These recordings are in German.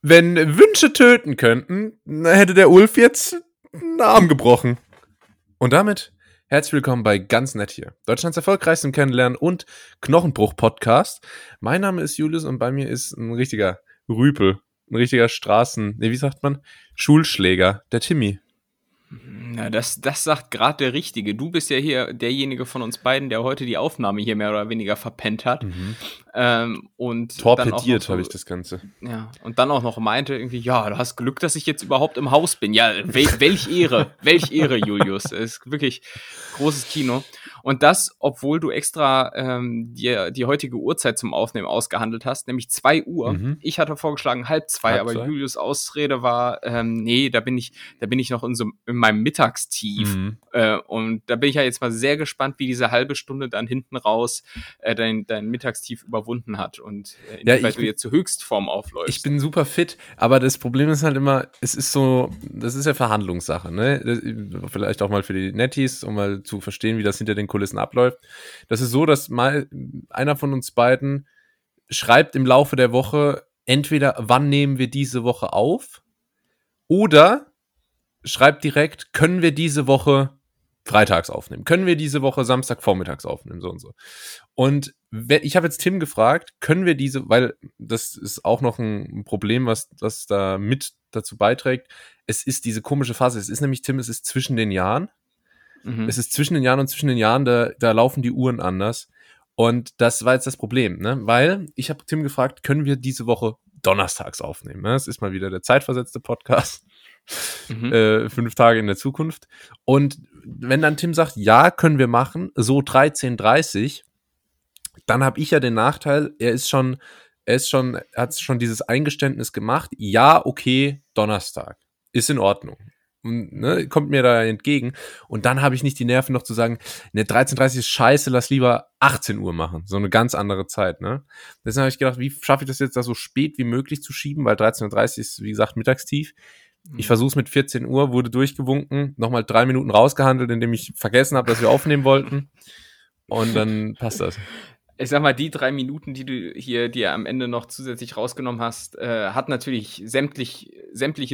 Wenn Wünsche töten könnten, hätte der Ulf jetzt einen Arm gebrochen. Und damit herzlich willkommen bei Ganz Nett hier, Deutschlands erfolgreichstem Kennenlernen und Knochenbruch-Podcast. Mein Name ist Julius und bei mir ist ein richtiger Rüpel, ein richtiger Schulschläger, der Timmy. Na, das sagt gerade der Richtige. Du bist ja hier derjenige von uns beiden, der heute die Aufnahme hier mehr oder weniger verpennt hat. Mhm. Und torpediert habe ich das Ganze. Ja, und dann auch noch meinte irgendwie, ja, du hast Glück, dass ich jetzt überhaupt im Haus bin. Ja, welch Ehre, Julius. Es ist wirklich großes Kino. Und das, obwohl du extra dir die heutige Uhrzeit zum Aufnehmen ausgehandelt hast, nämlich 2 Uhr. Mhm. Ich hatte vorgeschlagen 1:30, aber Julius' Ausrede war, nee, da bin ich noch in meinem Mittagstief. Mhm. Und da bin ich ja jetzt mal sehr gespannt, wie diese halbe Stunde dann hinten raus dein Mittagstief überwunden hat und weil du jetzt zur Höchstform aufläufst. Ich bin super fit, aber das Problem ist halt immer, es ist so, das ist ja Verhandlungssache, ne? Vielleicht auch mal für die Netties, um mal zu verstehen, wie das hinter den Kulissen abläuft. Das ist so, dass mal einer von uns beiden schreibt im Laufe der Woche entweder, wann nehmen wir diese Woche auf, oder schreibt direkt, können wir diese Woche freitags aufnehmen, können wir diese Woche samstagvormittags aufnehmen, so und so. Und ich habe jetzt Tim gefragt, können wir diese, weil das ist auch noch ein Problem, was da mit dazu beiträgt, es ist diese komische Phase, es ist nämlich, Tim, es ist zwischen den Jahren. Mhm. Es ist zwischen den Jahren, da laufen die Uhren anders. Und das war jetzt das Problem, ne? Weil ich habe Tim gefragt, können wir diese Woche donnerstags aufnehmen? Es ist mal wieder der zeitversetzte Podcast. Mhm. 5 Tage in der Zukunft. Und wenn dann Tim sagt, ja, können wir machen, so 13:30, dann habe ich ja den Nachteil, er hat schon dieses Eingeständnis gemacht, ja, okay, Donnerstag, ist in Ordnung. Ne, kommt mir da entgegen. Und dann habe ich nicht die Nerven noch zu sagen, ne, 13:30 ist scheiße, lass lieber 18 Uhr machen. So eine ganz andere Zeit, ne? Deswegen habe ich gedacht, wie schaffe ich das jetzt da so spät wie möglich zu schieben, weil 13:30 ist, wie gesagt, mittagstief. Ich versuche es mit 14 Uhr, wurde durchgewunken, nochmal 3 Minuten rausgehandelt, indem ich vergessen habe, dass wir aufnehmen wollten. Und dann passt das. Ich sag mal, die 3 Minuten, die du hier dir am Ende noch zusätzlich rausgenommen hast, hat natürlich sämtliche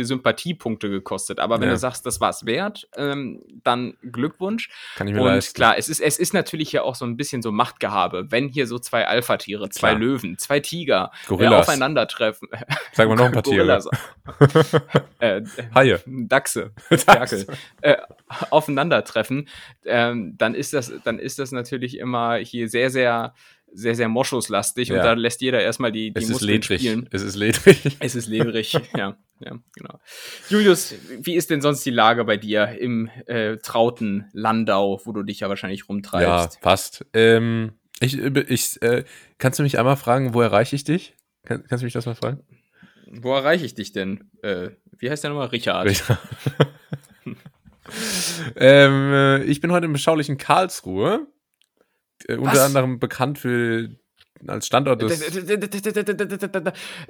Sympathiepunkte gekostet. Aber wenn du sagst, das war es wert, dann Glückwunsch. Kann ich mir leisten. Und klar, es ist natürlich ja auch so ein bisschen so Machtgehabe, wenn hier so 2 Alpha-Tiere, 2 Löwen, 2 Tiger aufeinandertreffen. Sagen wir noch ein paar Tiere. Haie. Dachse. Aufeinandertreffen, dann ist das natürlich immer hier sehr, sehr sehr, sehr moschuslastig, und da lässt jeder erstmal die Muskeln spielen. Es ist ledrig, ja, genau. Julius, wie ist denn sonst die Lage bei dir im trauten Landau, wo du dich ja wahrscheinlich rumtreibst? Ja, fast. Ich kannst du mich einmal fragen, wo erreiche ich dich? Kannst du mich das mal fragen? Wo erreiche ich dich denn? Wie heißt der nochmal? Richard. Ich bin heute im beschaulichen Karlsruhe. Unter anderem bekannt als Standort des...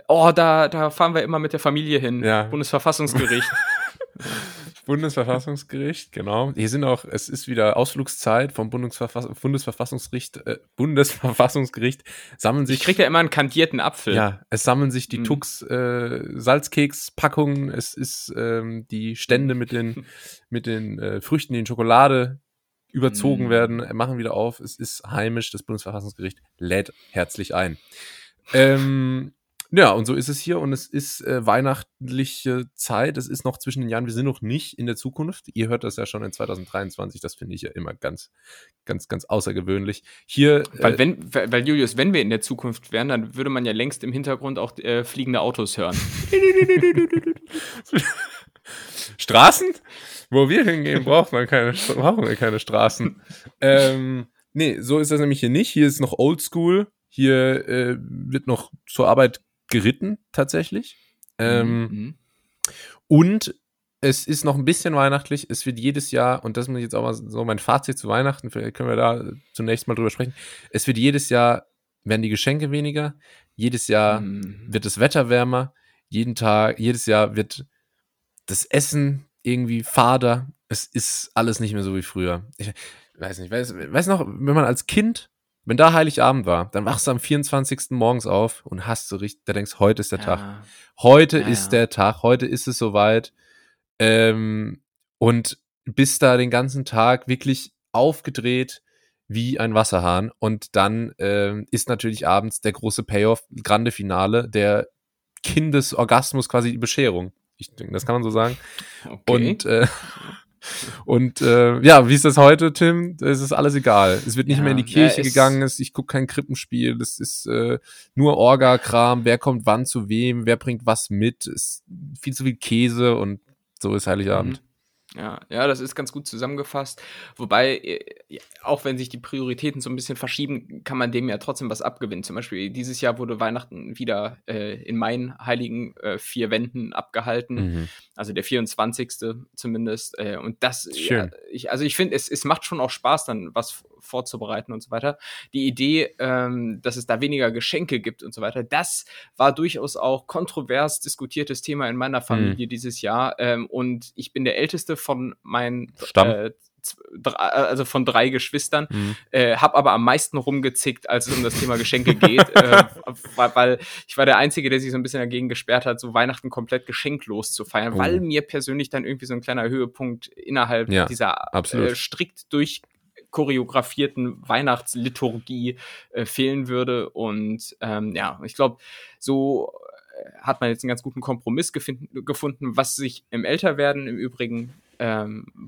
Oh, da fahren wir immer mit der Familie hin. Ja. Bundesverfassungsgericht. Bundesverfassungsgericht, genau. Hier sind auch, es ist wieder Ausflugszeit vom Bundesverfassungsgericht. Sammeln sich. Ich kriege ja immer einen kandierten Apfel. Ja, es sammeln sich die Tux Salzkekspackungen. Es ist die Stände mit den Früchten, die in Schokolade überzogen werden, machen wieder auf. Es ist heimisch, das Bundesverfassungsgericht lädt herzlich ein. Ja, und so ist es hier, und es ist weihnachtliche Zeit, es ist noch zwischen den Jahren, wir sind noch nicht in der Zukunft. Ihr hört das ja schon in 2023, das finde ich ja immer ganz, ganz, ganz außergewöhnlich. Hier, weil Julius, wenn wir in der Zukunft wären, dann würde man ja längst im Hintergrund auch fliegende Autos hören. Straßen? Wo wir hingehen, brauchen wir keine Straßen. Nee, so ist das nämlich hier nicht. Hier ist noch Oldschool. Hier wird noch zur Arbeit geritten, tatsächlich. Und es ist noch ein bisschen weihnachtlich. Es wird jedes Jahr, und das ist jetzt auch mal so mein Fazit zu Weihnachten, vielleicht können wir da zunächst mal drüber sprechen. Es wird jedes Jahr, werden die Geschenke weniger. Jedes Jahr wird das Wetter wärmer. Jedes Jahr wird das Essen irgendwie fader, es ist alles nicht mehr so wie früher. Ich weiß noch, wenn man als Kind Wenn da Heiligabend war, dann wachst du am 24. morgens auf und hast so richtig, da denkst, heute ist der Tag. Heute ist der Tag, heute ist es soweit. Und bist da den ganzen Tag wirklich aufgedreht wie ein Wasserhahn. Und dann ist natürlich abends der große Payoff, Grande Finale, der Kindesorgasmus, quasi die Bescherung. Ich denke, das kann man so sagen. Okay. Und ja, wie ist das heute, Tim? Es ist alles egal. Es wird nicht mehr in die Kirche gegangen, ich gucke kein Krippenspiel, das ist nur Orga-Kram, wer kommt wann zu wem, wer bringt was mit, ist viel zu viel Käse und so ist Heiligabend. Ja, das ist ganz gut zusammengefasst. Wobei, auch wenn sich die Prioritäten so ein bisschen verschieben, kann man dem ja trotzdem was abgewinnen. Zum Beispiel dieses Jahr wurde Weihnachten wieder in meinen heiligen vier Wänden abgehalten. Mhm. Also der 24. zumindest. Und das, schön. Ja, ich finde, es macht schon auch Spaß, dann was vorzubereiten und so weiter. Die Idee, dass es da weniger Geschenke gibt und so weiter, das war durchaus auch kontrovers diskutiertes Thema in meiner Familie dieses Jahr. Und ich bin der Älteste von meinen Stamm. Also von 3 Geschwistern, habe aber am meisten rumgezickt, als es um das Thema Geschenke geht, weil ich war der Einzige, der sich so ein bisschen dagegen gesperrt hat, so Weihnachten komplett geschenklos zu feiern, weil mir persönlich dann irgendwie so ein kleiner Höhepunkt innerhalb dieser strikt durch choreografierten Weihnachtsliturgie fehlen würde und ich glaube, so hat man jetzt einen ganz guten Kompromiss gefunden, was sich im Älterwerden im Übrigen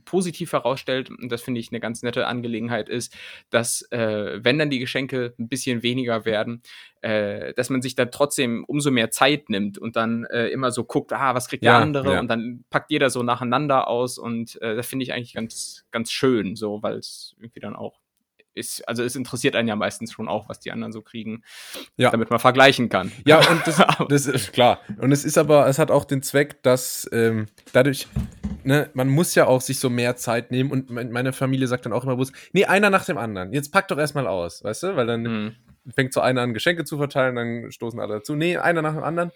positiv herausstellt, und das finde ich eine ganz nette Angelegenheit ist, dass wenn dann die Geschenke ein bisschen weniger werden, dass man sich dann trotzdem umso mehr Zeit nimmt und dann immer so guckt, was kriegt der andere und dann packt jeder so nacheinander aus und das finde ich eigentlich ganz, ganz schön, so, weil es irgendwie dann auch ist, also es interessiert einen ja meistens schon auch, was die anderen so kriegen, damit man vergleichen kann. Ja, und das ist klar. Und es ist aber, es hat auch den Zweck, dass dadurch, ne, man muss ja auch sich so mehr Zeit nehmen und meine Familie sagt dann auch immer bloß, nee, einer nach dem anderen, jetzt pack doch erstmal aus, weißt du, weil dann fängt so einer an, Geschenke zu verteilen, dann stoßen alle dazu, nee, einer nach dem anderen,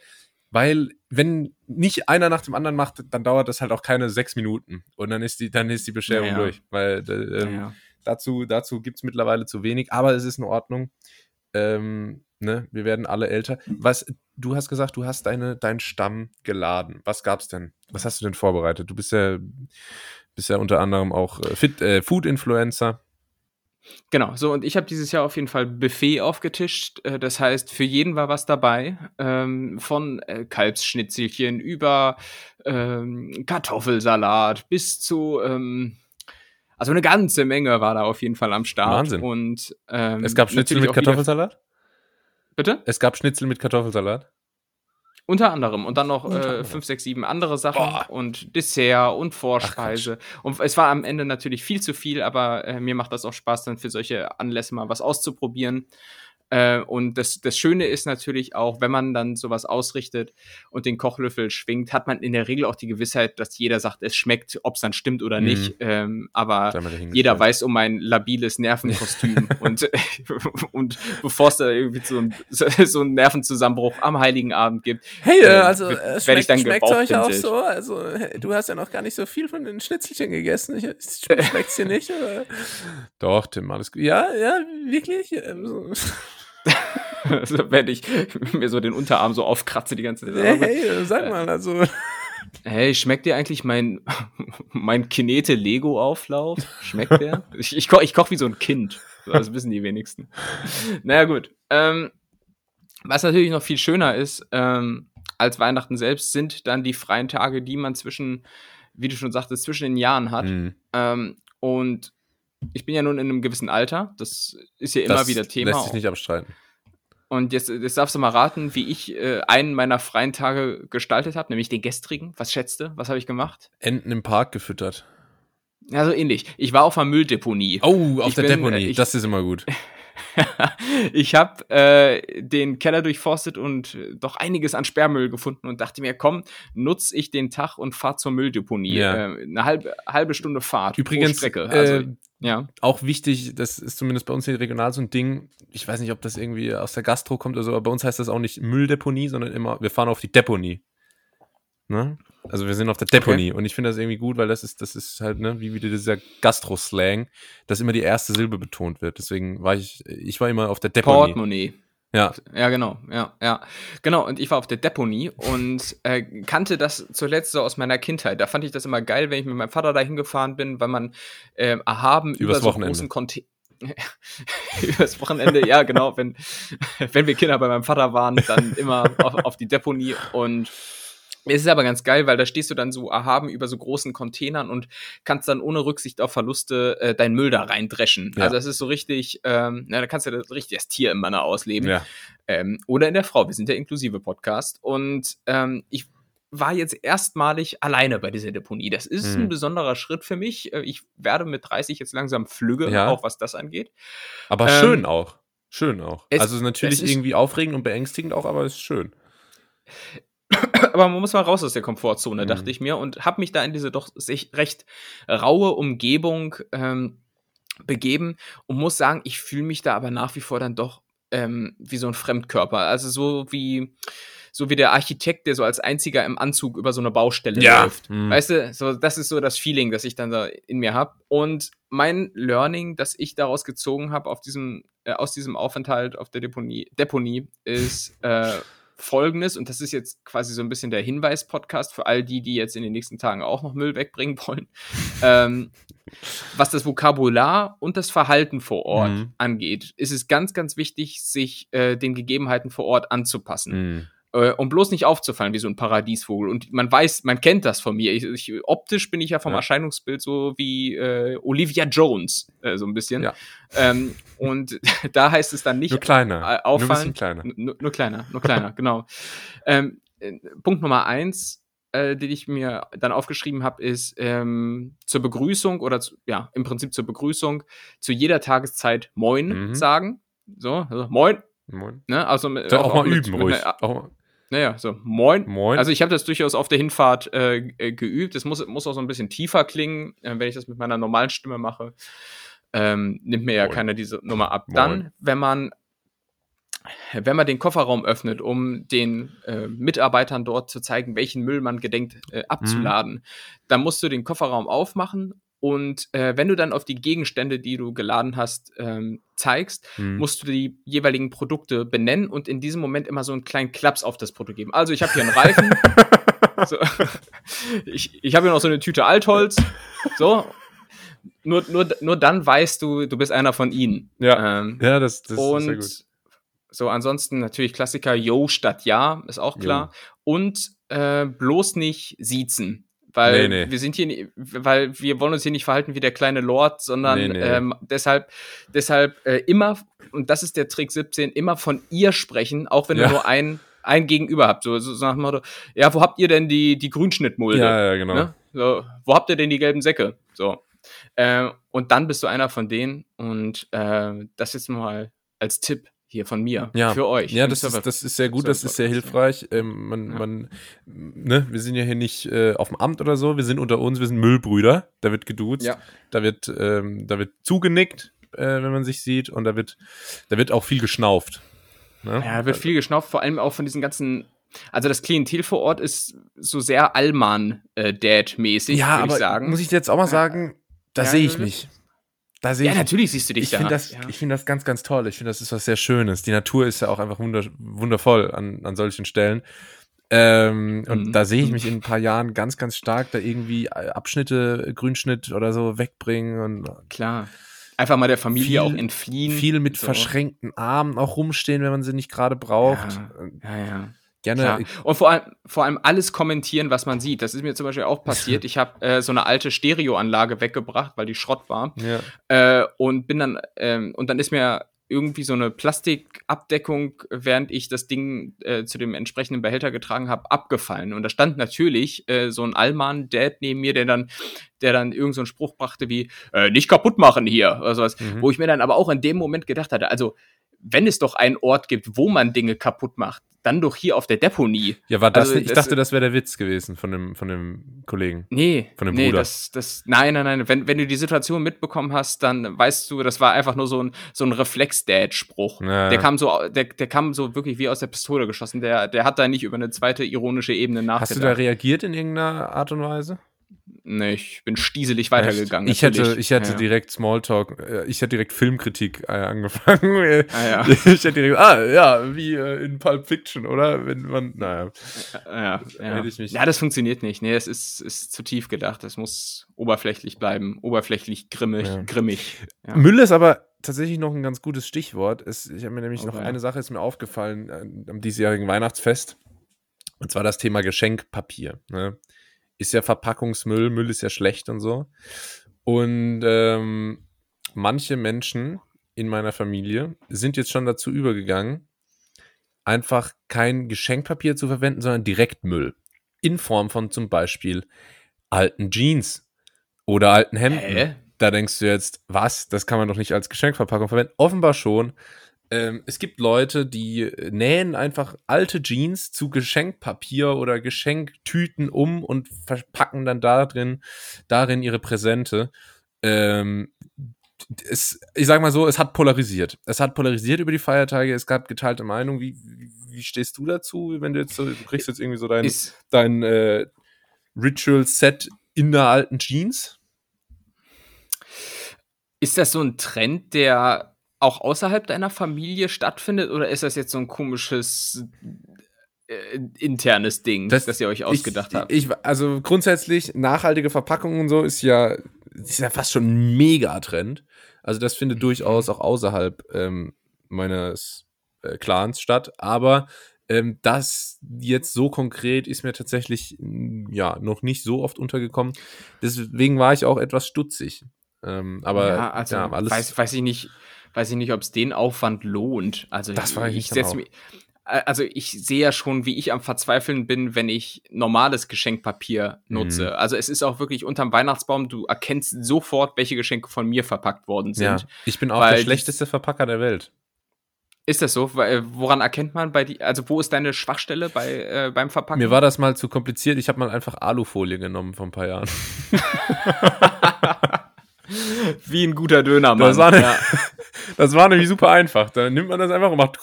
weil wenn nicht einer nach dem anderen macht, dann dauert das halt auch keine 6 Minuten und dann ist die Bescherung durch, weil Dazu gibt es mittlerweile zu wenig, aber es ist in Ordnung. Wir werden alle älter. Was, du hast gesagt, du hast deinen Stamm geladen. Was gab's denn? Was hast du denn vorbereitet? Du bist ja unter anderem auch Food-Influencer. Genau, so, und ich habe dieses Jahr auf jeden Fall Buffet aufgetischt, das heißt, für jeden war was dabei, von Kalbsschnitzelchen über Kartoffelsalat bis zu... Also eine ganze Menge war da auf jeden Fall am Start. Wahnsinn. Und, es gab Schnitzel mit Kartoffelsalat? Bitte? Es gab Schnitzel mit Kartoffelsalat? Unter anderem. Und dann noch 5, 6, 7 andere Sachen. Boah. Und Dessert und Vorspeise. Ach, und es war am Ende natürlich viel zu viel, aber mir macht das auch Spaß, dann für solche Anlässe mal was auszuprobieren. Und das Schöne ist natürlich auch, wenn man dann sowas ausrichtet und den Kochlöffel schwingt, hat man in der Regel auch die Gewissheit, dass jeder sagt, es schmeckt, ob es dann stimmt oder nicht. Aber jeder weiß um mein labiles Nervenkostüm. und bevor es da irgendwie so einen Nervenzusammenbruch am Heiligen Abend gibt, werde ich dann gebauchpinselt. Schmeckt euch auch so? Also, du hast ja noch gar nicht so viel von den Schnitzelchen gegessen. Schmeckt's dir nicht? Oder? Doch, Tim, alles gut. Ja, wirklich? Also, wenn ich mir so den Unterarm so aufkratze die ganze Zeit. Hey, sag mal, also. Hey, schmeckt dir eigentlich mein Kinete-Lego-Auflauf? Schmeckt der? Ich koch wie so ein Kind. Das wissen die wenigsten. Naja, gut. Was natürlich noch viel schöner ist, als Weihnachten selbst, sind dann die freien Tage, die man zwischen, wie du schon sagtest, zwischen den Jahren hat. Und ich bin ja nun in einem gewissen Alter, das ist ja immer das wieder Thema. Das lässt sich nicht abstreiten. Und jetzt darfst du mal raten, wie ich einen meiner freien Tage gestaltet habe, nämlich den gestrigen. Was schätzt du? Was habe ich gemacht? Enten im Park gefüttert. Ja, so ähnlich. Ich war auf einer Mülldeponie. Oh, Deponie, das ist immer gut. Ich habe den Keller durchforstet und doch einiges an Sperrmüll gefunden und dachte mir, komm, nutze ich den Tag und fahre zur Mülldeponie. Ja. Eine halbe Stunde Fahrt. Übrigens, pro Strecke. Auch wichtig, das ist zumindest bei uns hier regional so ein Ding, ich weiß nicht, ob das irgendwie aus der Gastro kommt oder so, aber bei uns heißt das auch nicht Mülldeponie, sondern immer, wir fahren auf die Deponie. Ne? Also wir sind auf der Deponie, okay. Und ich finde das irgendwie gut, weil das ist halt, ne, wie wieder dieser Gastro-Slang, dass immer die erste Silbe betont wird. Deswegen war ich war immer auf der Deponie. Portemonnaie. Ja, genau, ja. Genau, und ich war auf der Deponie und kannte das zuletzt so aus meiner Kindheit. Da fand ich das immer geil, wenn ich mit meinem Vater da hingefahren bin, weil man erhaben über so einen großen Container. Übers Wochenende, ja genau, wenn wir Kinder bei meinem Vater waren, dann immer auf die Deponie. Und es ist aber ganz geil, weil da stehst du dann so erhaben über so großen Containern und kannst dann ohne Rücksicht auf Verluste deinen Müll da reindreschen. Ja. Also das ist so richtig, da kannst du das richtig als Tier im Manne ausleben. Ja. Oder in der Frau, wir sind der inklusive Podcast. Und ich war jetzt erstmalig alleine bei dieser Deponie. Das ist ein besonderer Schritt für mich. Ich werde mit 30 jetzt langsam flügge, auch was das angeht. Aber schön auch. Schön auch. Also natürlich irgendwie aufregend und beängstigend auch, aber es ist schön. Aber man muss mal raus aus der Komfortzone, dachte ich mir, und habe mich da in diese doch recht raue Umgebung begeben und muss sagen, ich fühle mich da aber nach wie vor dann doch wie so ein Fremdkörper. Also so wie der Architekt, der so als einziger im Anzug über so eine Baustelle läuft. Weißt du, so, das ist so das Feeling, das ich dann da in mir habe. Und mein Learning, das ich daraus gezogen habe aus diesem Aufenthalt auf der Deponie ist Folgendes, und das ist jetzt quasi so ein bisschen der Hinweis-Podcast für all die jetzt in den nächsten Tagen auch noch Müll wegbringen wollen, was das Vokabular und das Verhalten vor Ort angeht, ist es ganz, ganz wichtig, sich den Gegebenheiten vor Ort anzupassen. Um bloß nicht aufzufallen wie so ein Paradiesvogel. Und man kennt das von mir. Optisch bin ich ja vom Erscheinungsbild so wie Olivia Jones, so ein bisschen. Ja. Und da heißt es dann nicht nur kleiner, auffallen. Nur ein bisschen kleiner. Nur kleiner, genau. Punkt Nummer 1, den ich mir dann aufgeschrieben habe, ist zur Begrüßung im Prinzip zur Begrüßung zu jeder Tageszeit Moin sagen. So, also Moin. Moin. Ne? Also auch mal üben mit, ruhig. Naja, so Moin. Also ich habe das durchaus auf der Hinfahrt geübt. Es muss auch so ein bisschen tiefer klingen, wenn ich das mit meiner normalen Stimme mache. Nimmt mir ja keiner diese Nummer ab. Moin. Dann, wenn man den Kofferraum öffnet, um den Mitarbeitern dort zu zeigen, welchen Müll man gedenkt abzuladen, dann musst du den Kofferraum aufmachen. Und wenn du dann auf die Gegenstände, die du geladen hast, zeigst, musst du die jeweiligen Produkte benennen und in diesem Moment immer so einen kleinen Klaps auf das Produkt geben. Also ich habe hier einen Reifen, so, ich habe hier noch so eine Tüte Altholz, so. Nur dann weißt du, du bist einer von ihnen. Ja, das ist sehr gut. So, ansonsten natürlich Klassiker, Yo statt Ja, ist auch klar. Jo. Und bloß nicht siezen. Weil nee. Wir sind hier, weil wir wollen uns hier nicht verhalten wie der kleine Lord, sondern deshalb immer, und das ist der Trick 17, immer von ihr sprechen, auch wenn du nur ein Gegenüber habt. So nach dem Motto, ja, wo habt ihr denn die Grünschnittmulde? Ja, genau. Ne? So, wo habt ihr denn die gelben Säcke? So. Und dann bist du einer von denen, und das jetzt mal als Tipp hier von mir, für euch. Ja, das ist sehr gut, das ist sehr hilfreich. Wir sind ja hier nicht auf dem Amt oder so, wir sind unter uns, wir sind Müllbrüder, da wird geduzt, da wird zugenickt, wenn man sich sieht, und da wird auch viel geschnauft. Ne? Ja, da wird viel geschnauft, vor allem auch von diesen ganzen, also das Klientel vor Ort ist so sehr Allman-Dad-mäßig, würde ich sagen. Muss ich jetzt auch mal sagen, da sehe ich mich. Natürlich siehst du dich da. Ich finde das ganz, ganz toll. Ich finde, das ist was sehr Schönes. Die Natur ist ja auch einfach wundervoll an solchen Stellen. Und da sehe ich mich in ein paar Jahren ganz, ganz stark da irgendwie Abschnitte, Grünschnitt oder so wegbringen. Und klar. Einfach mal der Familie viel, auch entfliehen. Viel mit verschränkten Armen auch rumstehen, wenn man sie nicht gerade braucht. Ja. Gerne. Klar. Und vor allem alles kommentieren, was man sieht. Das ist mir zum Beispiel auch passiert. Ich habe so eine alte Stereoanlage weggebracht, weil die Schrott war. Ja. Und bin dann und dann ist mir irgendwie so eine Plastikabdeckung, während ich das Ding zu dem entsprechenden Behälter getragen habe, abgefallen. Und da stand natürlich so ein Allman-Dad neben mir, der dann irgend so einen Spruch brachte wie, nicht kaputt machen hier, oder sowas. Wo ich mir dann aber auch in dem Moment gedacht hatte, also wenn es doch einen Ort gibt, wo man Dinge kaputt macht, dann doch hier auf der Deponie. Ja, war das also, nicht? Ich dachte, das wäre der Witz gewesen von dem Kollegen. Nee. Von dem Bruder. Nein. Wenn du die Situation mitbekommen hast, dann weißt du, das war einfach nur so ein Reflex-Dad-Spruch. Ja. Der kam so wirklich wie aus der Pistole geschossen. Der hat da nicht über eine zweite ironische Ebene nachgedacht. Hast du da reagiert in irgendeiner Art und Weise? Nee, ich bin stieselig weitergegangen. Ich hätte direkt Smalltalk, ich hätte direkt Filmkritik angefangen. Ah, ja. Ich hätte direkt, wie in Pulp Fiction, oder? Wenn man, naja. Ja. Das funktioniert nicht. Nee, es ist zu tief gedacht. Es muss oberflächlich bleiben, oberflächlich grimmig. Ja. Müll ist aber tatsächlich noch ein ganz gutes Stichwort. Ich habe mir nämlich noch eine Sache ist mir aufgefallen am diesjährigen Weihnachtsfest. Und zwar das Thema Geschenkpapier, ne? Ist ja Verpackungsmüll, Müll ist ja schlecht und so. Und manche Menschen in meiner Familie sind jetzt schon dazu übergegangen, einfach kein Geschenkpapier zu verwenden, sondern direkt Müll. In Form von zum Beispiel alten Jeans oder alten Hemden. Da denkst du jetzt, was? Das kann man doch nicht als Geschenkverpackung verwenden. Offenbar schon. Es gibt Leute, die nähen einfach alte Jeans zu Geschenkpapier oder Geschenktüten um und verpacken dann darin ihre Präsente. Ich sag mal so, es hat polarisiert. Es hat polarisiert über die Feiertage, es gab geteilte Meinung. Wie stehst du dazu, wenn du jetzt so, du kriegst jetzt irgendwie so dein Ritual-Set in der alten Jeans? Ist das so ein Trend, der auch außerhalb deiner Familie stattfindet, oder ist das jetzt so ein komisches internes Ding, das ihr euch ausgedacht habt? Also grundsätzlich, nachhaltige Verpackungen und so ist ja fast schon ein Megatrend. Also das findet durchaus auch außerhalb meines Clans statt, aber das jetzt so konkret ist mir tatsächlich noch nicht so oft untergekommen. Deswegen war ich auch etwas stutzig. Alles weiß ich nicht, ob es den Aufwand lohnt. Also ich sehe ja schon, wie ich am Verzweifeln bin, wenn ich normales Geschenkpapier nutze. Also es ist auch wirklich unterm Weihnachtsbaum, du erkennst sofort, welche Geschenke von mir verpackt worden sind. Ja, ich bin auch der schlechteste Verpacker der Welt. Ist das so? Woran erkennt man bei dir? Also wo ist deine Schwachstelle beim Verpacken? Mir war das mal zu kompliziert. Ich habe mal einfach Alufolie genommen vor ein paar Jahren. Wie ein guter Döner, Mann. Das war nämlich super einfach. Dann nimmt man das einfach und macht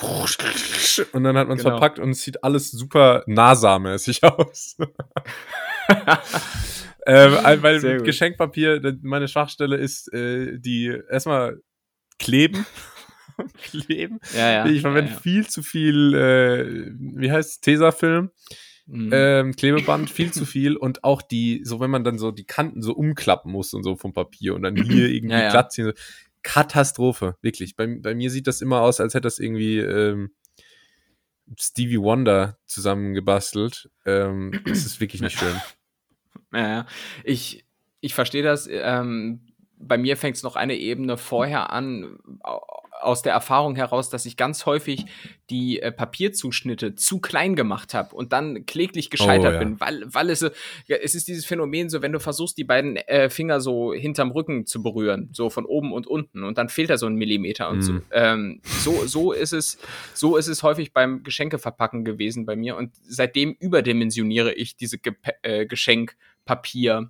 und dann hat man es verpackt und es sieht alles super NASA-mäßig aus. Weil Geschenkpapier, meine Schwachstelle ist die erstmal kleben. Ja, ich verwende viel zu viel, wie heißt es, Tesafilm. Klebeband, viel zu viel, und auch die, so wenn man dann so die Kanten so umklappen muss und so vom Papier und dann hier irgendwie glatt ziehen, so. Katastrophe, wirklich. Bei mir sieht das immer aus, als hätte das irgendwie Stevie Wonder zusammengebastelt. Das ist wirklich nicht schön. Ja, ich verstehe das. Bei mir fängt es noch eine Ebene vorher an, aus der Erfahrung heraus, dass ich ganz häufig die Papierzuschnitte zu klein gemacht habe und dann kläglich gescheitert bin, weil es ist dieses Phänomen so, wenn du versuchst, die beiden Finger so hinterm Rücken zu berühren, so von oben und unten, und dann fehlt da so ein Millimeter und so. So ist es häufig beim Geschenkeverpacken gewesen bei mir, und seitdem überdimensioniere ich diese Geschenkpapier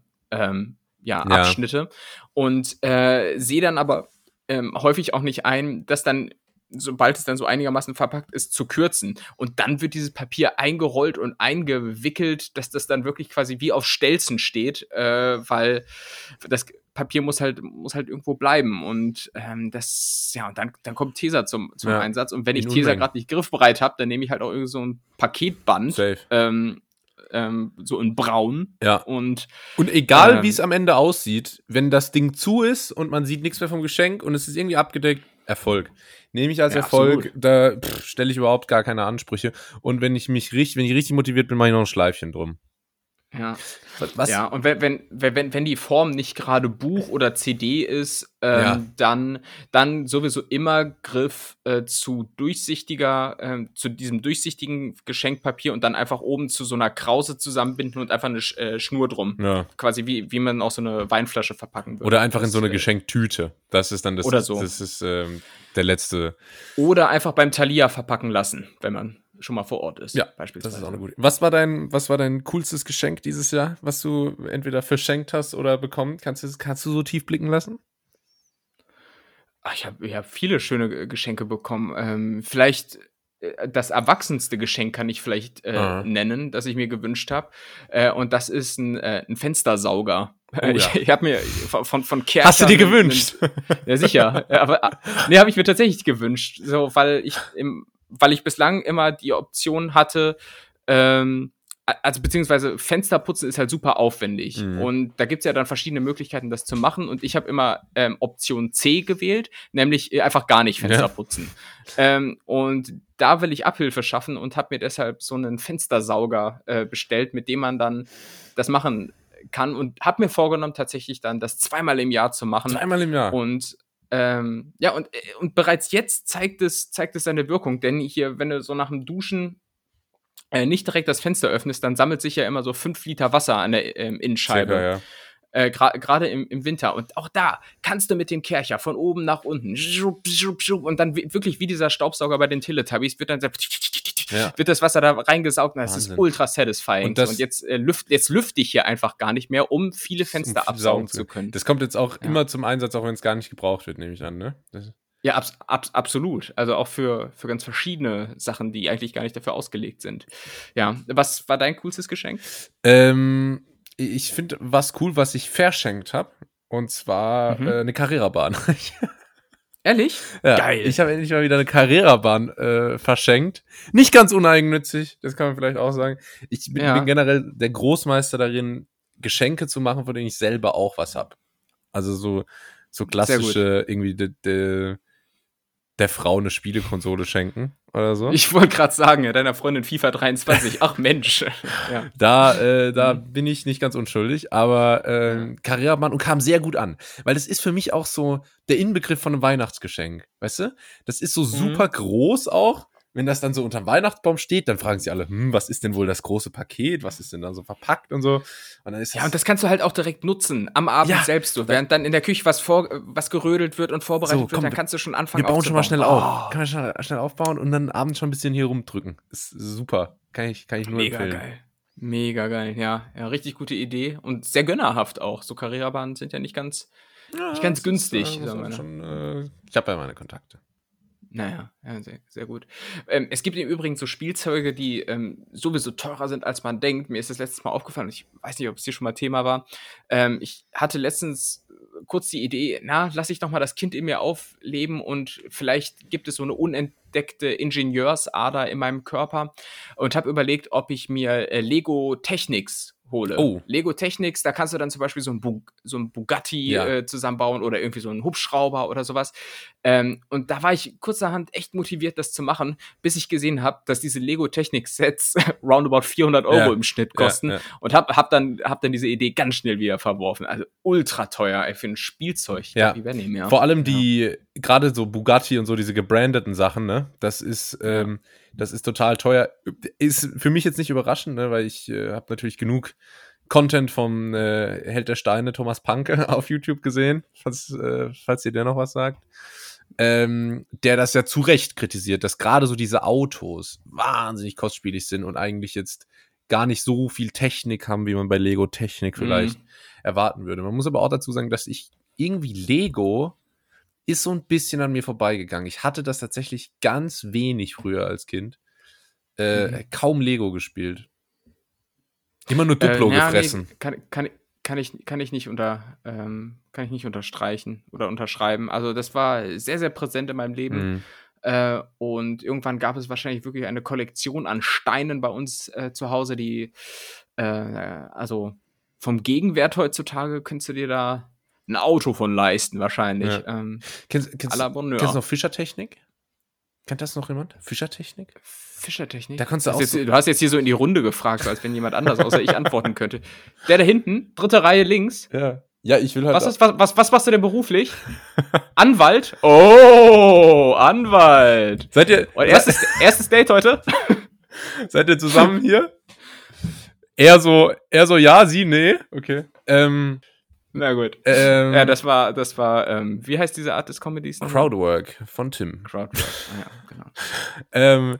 Abschnitte und sehe dann aber häufig auch nicht ein, dass dann, sobald es dann so einigermaßen verpackt ist, zu kürzen. Und dann wird dieses Papier eingerollt und eingewickelt, dass das dann wirklich quasi wie auf Stelzen steht, weil das Papier muss halt irgendwo bleiben. Und dann kommt Tesa zum Einsatz. Und wenn ich Tesa gerade nicht griffbereit habe, dann nehme ich halt auch irgendwie so ein Paketband. Safe. So in braun. Ja. Und egal, wie es am Ende aussieht, wenn das Ding zu ist und man sieht nichts mehr vom Geschenk und es ist irgendwie abgedeckt, Erfolg. Nehme ich als Erfolg, absolut. Da stelle ich überhaupt gar keine Ansprüche. Und wenn ich richtig motiviert bin, mache ich noch ein Schleifchen drum. Ja. Was? Ja, und wenn die Form nicht gerade Buch oder CD ist, dann sowieso immer Griff zu diesem durchsichtigen Geschenkpapier und dann einfach oben zu so einer Krause zusammenbinden und einfach eine Schnur drum. Ja. Quasi wie man auch so eine Weinflasche verpacken würde. Oder einfach in so eine Geschenktüte. Das ist dann das. Oder so. Das ist der letzte. Oder einfach beim Thalia verpacken lassen, wenn man schon mal vor Ort ist. Ja, beispielsweise. Das ist auch eine gute. Was war dein coolstes Geschenk dieses Jahr, was du entweder verschenkt hast oder bekommen? Kannst du so tief blicken lassen? Ach, ich hab viele schöne Geschenke bekommen. Vielleicht das erwachsenste Geschenk kann ich vielleicht nennen, das ich mir gewünscht habe. Und das ist ein Fenstersauger. Oh, ja. Ich habe mir von Kärcher... Hast du dir gewünscht? Ja, sicher. Aber habe ich mir tatsächlich gewünscht. So, weil ich bislang immer die Option hatte, beziehungsweise Fensterputzen ist halt super aufwendig. Mhm. Und da gibt's ja dann verschiedene Möglichkeiten, das zu machen. Und ich habe immer Option C gewählt, nämlich einfach gar nicht Fenster putzen. Und da will ich Abhilfe schaffen und habe mir deshalb so einen Fenstersauger bestellt, mit dem man dann das machen kann. Und habe mir vorgenommen, tatsächlich dann das zweimal im Jahr zu machen. Zweimal im Jahr. Und und bereits jetzt zeigt es seine Wirkung, denn hier, wenn du so nach dem Duschen nicht direkt das Fenster öffnest, dann sammelt sich ja immer so 5 Liter Wasser an der Innenscheibe. Circa, ja. Gerade im Winter. Und auch da kannst du mit dem Kärcher von oben nach unten und dann wirklich wie dieser Staubsauger bei den Teletubbies wird dann wird das Wasser da reingesaugt und das ist ultra satisfying. Und jetzt lüfte ich hier einfach gar nicht mehr, um viele Fenster absaugen zu können. Das kommt jetzt auch immer zum Einsatz, auch wenn es gar nicht gebraucht wird, nehme ich an, ne? Ja, absolut. Also auch für ganz verschiedene Sachen, die eigentlich gar nicht dafür ausgelegt sind. Ja, was war dein coolstes Geschenk? Ich finde was cool, was ich verschenkt habe, und zwar eine Carrerabahn. Ehrlich? Ja. Geil. Ich habe endlich mal wieder eine Carrerabahn verschenkt. Nicht ganz uneigennützig, das kann man vielleicht auch sagen. Ich bin generell der Großmeister darin, Geschenke zu machen, von denen ich selber auch was habe. Also so klassische irgendwie der Frau eine Spielekonsole schenken oder so. Ich wollte gerade sagen, deiner Freundin FIFA 23. Ach Mensch. Ja. Da bin ich nicht ganz unschuldig, aber Carrerabahn und kam sehr gut an. Weil das ist für mich auch so der Inbegriff von einem Weihnachtsgeschenk, weißt du? Das ist so super groß auch. Wenn das dann so unterm Weihnachtsbaum steht, dann fragen sich alle, was ist denn wohl das große Paket? Was ist denn da so verpackt und so? Und dann ist und das kannst du halt auch direkt nutzen, am Abend selbst. So, während dann in der Küche was gerödelt wird und vorbereitet wird, dann kannst du schon anfangen aufzubauen. Wir bauen schon mal schnell auf. Kann man schnell aufbauen und dann abends schon ein bisschen hier rumdrücken. Ist super. Kann ich nur empfehlen. Mega geil. Mega geil, ja. Richtig gute Idee und sehr gönnerhaft auch. So Carrerabahnen sind ja nicht ganz günstig. Ich habe ja meine Kontakte. Naja, sehr, sehr gut. Es gibt im Übrigen so Spielzeuge, die sowieso teurer sind, als man denkt. Mir ist das letztes Mal aufgefallen, ich weiß nicht, ob es hier schon mal Thema war. Ich hatte letztens kurz die Idee, lass ich doch mal das Kind in mir aufleben und vielleicht gibt es so eine unentdeckte Ingenieursader in meinem Körper und habe überlegt, ob ich mir Lego Technics hole. Oh. Lego Technics, da kannst du dann zum Beispiel so ein Bugatti zusammenbauen oder irgendwie so einen Hubschrauber oder sowas. Und da war ich kurzerhand echt motiviert, das zu machen, bis ich gesehen habe, dass diese Lego Technik-Sets roundabout 400 Euro im Schnitt kosten und hab dann diese Idee ganz schnell wieder verworfen. Also ultra teuer für ein Spielzeug. Ja. Vor allem die, gerade so Bugatti und so diese gebrandeten Sachen, ne? Das ist total teuer. Ist für mich jetzt nicht überraschend, ne, weil ich habe natürlich genug Content vom Held der Steine, Thomas Panke, auf YouTube gesehen, falls ihr der noch was sagt. Der das ja zu Recht kritisiert, dass gerade so diese Autos wahnsinnig kostspielig sind und eigentlich jetzt gar nicht so viel Technik haben, wie man bei Lego Technik vielleicht erwarten würde. Man muss aber auch dazu sagen, dass ich irgendwie Lego ist so ein bisschen an mir vorbeigegangen. Ich hatte das tatsächlich ganz wenig früher als Kind. Kaum Lego gespielt. Immer nur Duplo gefressen. Nee, kann ich nicht unterstreichen oder unterschreiben. Also das war sehr, sehr präsent in meinem Leben. Und irgendwann gab es wahrscheinlich wirklich eine Kollektion an Steinen bei uns zu Hause, die also vom Gegenwert heutzutage könntest du dir da ein Auto von leisten wahrscheinlich. Kennst du noch Fischertechnik? Kennt das noch jemand? Fischertechnik? Fischertechnik? Da kannst du auch jetzt, so du hast jetzt hier so in die Runde gefragt, so als wenn jemand anders außer ich antworten könnte. Der da hinten, dritte Reihe links. Ja. Ja, ich will halt. Was machst du denn beruflich? Anwalt? Oh, Anwalt. Seid ihr. Und erstes Date heute? Seid ihr zusammen hier? Eher so, ja, sie, nee. Okay. Na gut. Ja, das war, wie heißt diese Art des Comedies? Crowdwork von Tim. Crowdwork, ja, genau.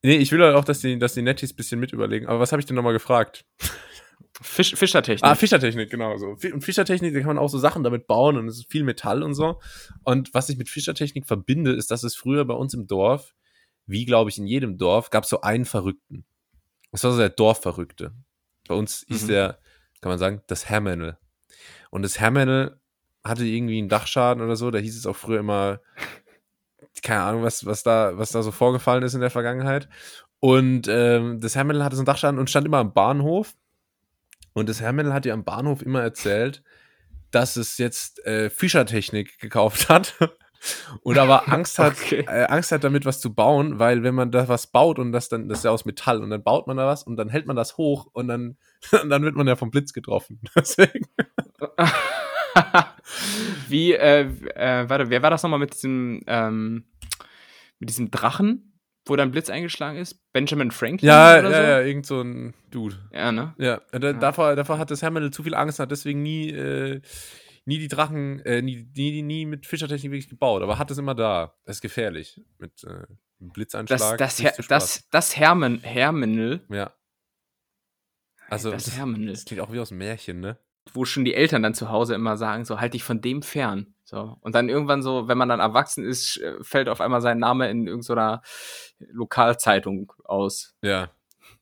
Nee, ich will halt auch, dass die Netties ein bisschen mit überlegen. Aber was habe ich denn nochmal gefragt? Fischertechnik. Ah, Fischertechnik, genau so. Und Fischertechnik, da kann man auch so Sachen damit bauen und es ist viel Metall und so. Und was ich mit Fischertechnik verbinde, ist, dass es früher bei uns im Dorf, wie glaube ich in jedem Dorf, gab es so einen Verrückten. Das war so der Dorfverrückte. Bei uns hieß der, kann man sagen, das Hermännel. Und das Hermännel hatte irgendwie einen Dachschaden oder so, da hieß es auch früher immer, keine Ahnung, was da so vorgefallen ist in der Vergangenheit. Und das Hermännel hatte so einen Dachschaden und stand immer am Bahnhof. Und das Hermännel hat ja am Bahnhof immer erzählt, dass es jetzt Fischertechnik gekauft hat und aber Angst hat damit was zu bauen, weil wenn man da was baut und das ist ja aus Metall und dann baut man da was und dann hält man das hoch und dann wird man ja vom Blitz getroffen. Deswegen. Warte, wer war das nochmal mit diesem Drachen? Wo dann Blitz eingeschlagen ist? Benjamin Franklin oder so? Ja, irgend so ein Dude. Ja, ne? Ja, davor hat das Hermännel zu viel Angst und hat deswegen nie die Drachen, nie mit Fischertechnik wirklich gebaut, aber hat es immer da. Das ist gefährlich. Mit Blitzeinschlag. Das Hermännel. Ja. Also, das Hermännel. Das klingt auch wie aus einem Märchen, ne? Wo schon die Eltern dann zu Hause immer sagen, so, halt dich von dem fern. So. Und dann irgendwann so, wenn man dann erwachsen ist, fällt auf einmal sein Name in irgendeiner Lokalzeitung aus. Ja.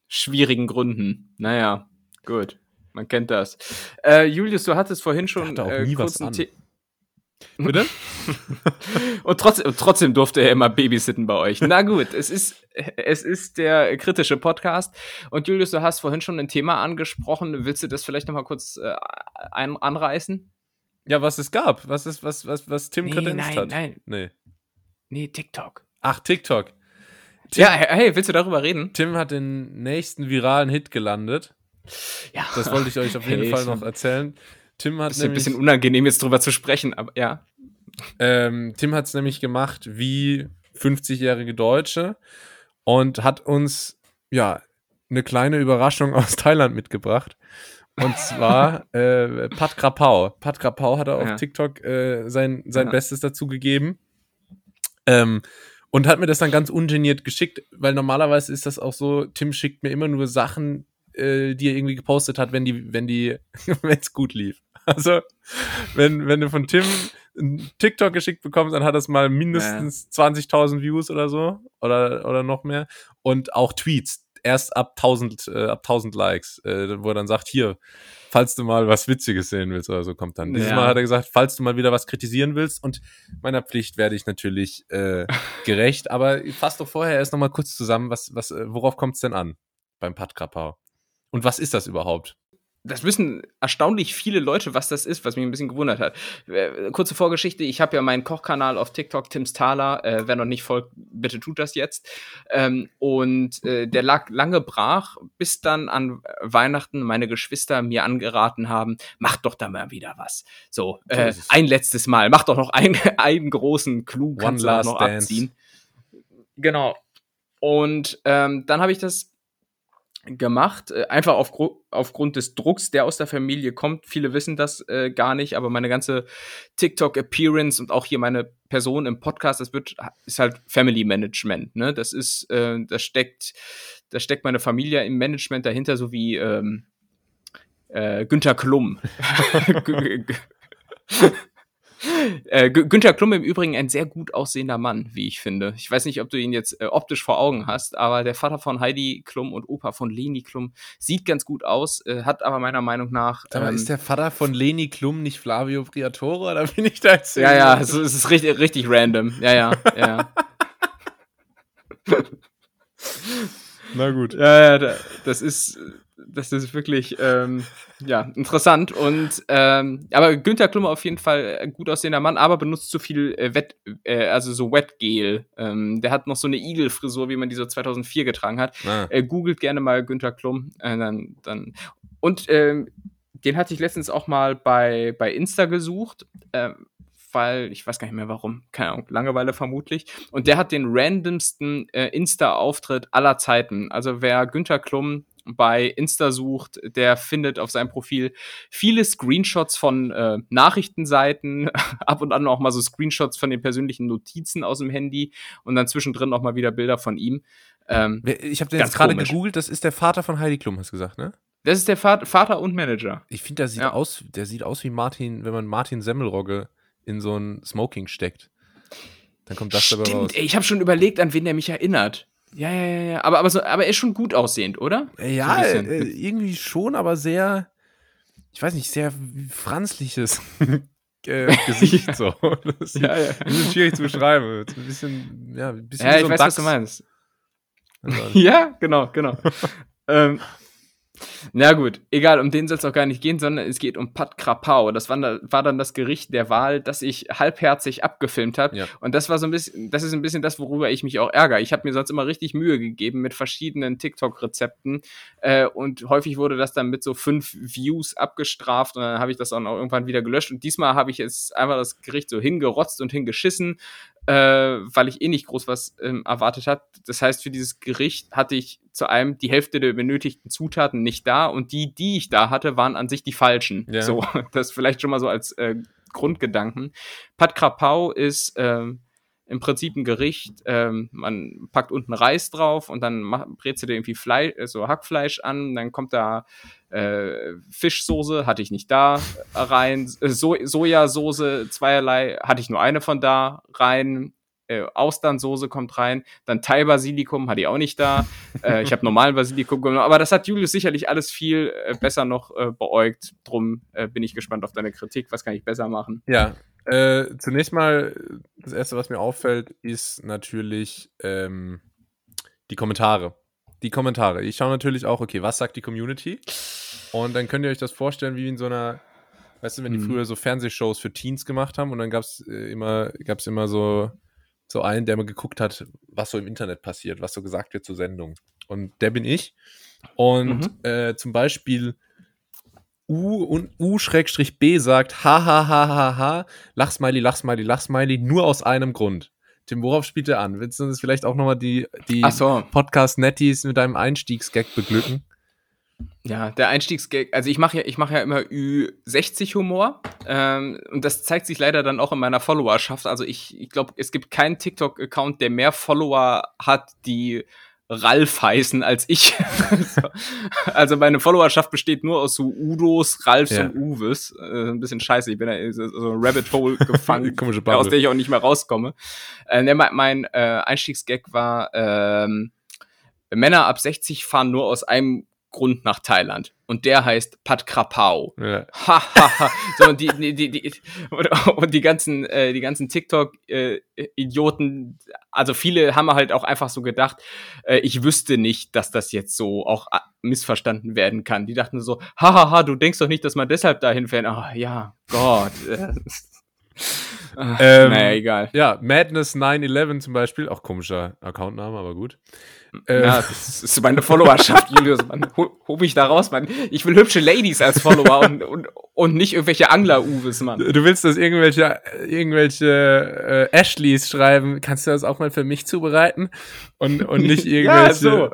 Schwierigen Gründen. Naja, gut. Man kennt das. Julius, du hattest vorhin schon kurz einen Tipp. Bitte? Und trotzdem durfte er immer babysitten bei euch. Na gut, es ist der kritische Podcast. Und Julius, du hast vorhin schon ein Thema angesprochen. Willst du das vielleicht nochmal kurz anreißen? Ja, was es gab. Was Tim kredenzt hat. Nee, TikTok. Ach, TikTok. Tim, ja, hey, willst du darüber reden? Tim hat den nächsten viralen Hit gelandet. Ja. Das wollte ich euch auf jeden Fall noch erzählen. Tim hat nämlich, ein bisschen unangenehm, jetzt drüber zu sprechen, aber ja. Tim hat es nämlich gemacht wie 50-jährige Deutsche und hat uns, ja, eine kleine Überraschung aus Thailand mitgebracht. Und zwar Pad Krapao. Pad Krapao hat er auf TikTok sein Bestes dazu gegeben. Und hat mir das dann ganz ungeniert geschickt, weil normalerweise ist das auch so, Tim schickt mir immer nur Sachen, die er irgendwie gepostet hat, wenn es gut lief. Also, wenn du von Tim einen TikTok geschickt bekommst, dann hat das mal mindestens 20.000 Views oder so, oder noch mehr. Und auch Tweets, erst ab 1.000 Likes, wo er dann sagt, hier, falls du mal was Witziges sehen willst oder so, kommt dann. Dieses Mal hat er gesagt, falls du mal wieder was kritisieren willst, und meiner Pflicht werde ich natürlich gerecht, aber fass doch vorher erst nochmal kurz zusammen, worauf kommt es denn an beim Pad Krapao? Und was ist das überhaupt? Das wissen erstaunlich viele Leute, was das ist, was mich ein bisschen gewundert hat. Kurze Vorgeschichte, ich habe ja meinen Kochkanal auf TikTok, Tims Thaler. Wer noch nicht folgt, bitte tut das jetzt. Und der lag lange brach, bis dann an Weihnachten meine Geschwister mir angeraten haben, mach doch da mal wieder was. So, ein letztes Mal, mach doch noch einen großen Clou, kannst du noch abziehen. Genau. Und dann habe ich das gemacht, einfach aufgrund des Drucks, der aus der Familie kommt. Viele wissen das gar nicht, aber meine ganze TikTok-Appearance und auch hier meine Person im Podcast, ist halt Family-Management. Ne? Das ist, da steckt meine Familie im Management dahinter, so wie Günther Klum. Günther Klum im Übrigen ein sehr gut aussehender Mann, wie ich finde. Ich weiß nicht, ob du ihn jetzt optisch vor Augen hast, aber der Vater von Heidi Klum und Opa von Leni Klum sieht ganz gut aus, hat aber meiner Meinung nach... Aber ist der Vater von Leni Klum nicht Flavio Briatore, oder bin ich da jetzt... Ja, es ist richtig, richtig random. Ja. Na gut. Das ist wirklich interessant. Und aber Günther Klum auf jeden Fall ein gut aussehender Mann, aber benutzt zu viel Wet-Gel. Der hat noch so eine Igel-Frisur, wie man die so 2004 getragen hat. Ah. Googelt gerne mal Günther Klum. Den hatte ich letztens auch mal bei Insta gesucht, weil ich weiß gar nicht mehr warum, keine Ahnung, Langeweile vermutlich. Und der hat den randomsten Insta-Auftritt aller Zeiten. Also wer Günther Klum bei Insta sucht, der findet auf seinem Profil viele Screenshots von Nachrichtenseiten, ab und an auch mal so Screenshots von den persönlichen Notizen aus dem Handy und dann zwischendrin auch mal wieder Bilder von ihm. Ich habe den jetzt gerade gegoogelt, das ist der Vater von Heidi Klum, hast du gesagt, ne? Das ist der Vater und Manager. Ich finde, der sieht aus wie Martin, wenn man Martin Semmelrogge in so ein Smoking steckt. Dann kommt das dabei raus. Ey, ich habe schon überlegt, an wen der mich erinnert. Ja. Aber er ist schon gut aussehend, oder? Ja, so irgendwie schon, aber sehr, ich weiß nicht, sehr franzliches Gesicht. Ja. So. Das ist schwierig zu beschreiben. Ein bisschen ja, wie so ein Dachs. Was du meinst. Also, ja, genau. Na gut, egal, um den soll es auch gar nicht gehen, sondern es geht um Pad Krapao. Das war dann das Gericht der Wahl, das ich halbherzig abgefilmt habe. Ja. Und das war so ein bisschen, das ist ein bisschen das, worüber ich mich auch ärgere. Ich habe mir sonst immer richtig Mühe gegeben mit verschiedenen TikTok-Rezepten und häufig wurde das dann mit so 5 Views abgestraft und dann habe ich das auch irgendwann wieder gelöscht. Und diesmal habe ich jetzt einfach das Gericht so hingerotzt und hingeschissen, weil ich eh nicht groß was erwartet habe. Das heißt, für dieses Gericht hatte ich zu einem die Hälfte der benötigten Zutaten nicht da und die ich da hatte, waren an sich die falschen. Ja. So, das vielleicht schon mal so als Grundgedanken. Pad Krapao ist im Prinzip ein Gericht, man packt unten Reis drauf und dann brätst du dir irgendwie Hackfleisch an, dann kommt da Fischsoße, hatte ich nicht da rein, Sojasoße, zweierlei, hatte ich nur eine von da rein, Austernsoße kommt rein, dann Thai-Basilikum hatte ich auch nicht da, ich habe normalen Basilikum genommen, aber das hat Julius sicherlich alles viel besser noch beäugt, drum bin ich gespannt auf deine Kritik, was kann ich besser machen? Ja, zunächst mal, das Erste, was mir auffällt, ist natürlich die Kommentare. Ich schaue natürlich auch, okay, was sagt die Community? Und dann könnt ihr euch das vorstellen, wie in so einer, weißt du, wenn die früher so Fernsehshows für Teens gemacht haben und dann gab's immer so einen, der mal geguckt hat, was so im Internet passiert, was so gesagt wird zur Sendung. Und der bin ich. Und zum Beispiel U-B sagt ha, Lachsmiley, nur aus einem Grund. Tim, worauf spielt er an? Willst du uns vielleicht auch nochmal die Podcast-Netties mit deinem Einstiegsgag beglücken? Ja, der Einstiegsgag, also ich mache ja immer Ü60-Humor und das zeigt sich leider dann auch in meiner Followerschaft. Also ich glaube, es gibt keinen TikTok-Account, der mehr Follower hat, die Ralf heißen als ich. Also meine Followerschaft besteht nur aus so Udos, Ralfs und Uwes. Ein bisschen scheiße, ich bin da in so ein Rabbit Hole gefangen, aus der ich auch nicht mehr rauskomme. Mein Einstiegsgag war, Männer ab 60 fahren nur aus einem Grund nach Thailand. Und der heißt Pad Krapao. Ja. So, und die ganzen TikTok-Idioten, also viele haben halt auch einfach so gedacht, ich wüsste nicht, dass das jetzt so auch missverstanden werden kann. Die dachten so, du denkst doch nicht, dass man deshalb dahin fährt. Ach ja, Gott. Naja, egal. Ja, Madness 911 zum Beispiel, auch komischer Accountname, aber gut. Ja, das ist meine Followerschaft, Julius, Mann. Hol mich da raus, Mann. Ich will hübsche Ladies als Follower und nicht irgendwelche Angler-Uwes, Mann. Du willst, dass irgendwelche Ashleys schreiben, kannst du das auch mal für mich zubereiten? Und nicht irgendwelche... Ja, so.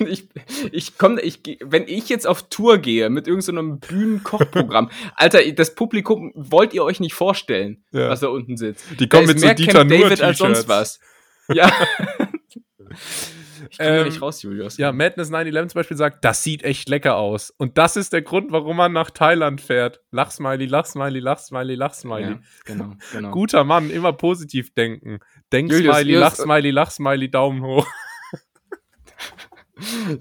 Wenn ich jetzt auf Tour gehe mit irgendeinem Bühnenkochprogramm, Alter, das Publikum wollt ihr euch nicht vorstellen, was da unten sitzt. Die kommen mit so Dieter Nuhr-T-Shirts als sonst was. Ja. Ich kann nicht raus, Julius. Ja, Madness 911 zum Beispiel sagt, das sieht echt lecker aus. Und das ist der Grund, warum man nach Thailand fährt. Lachsmiley. Ja, genau. Guter Mann, immer positiv denken. Denksmiley, Lachsmiley, Daumen hoch.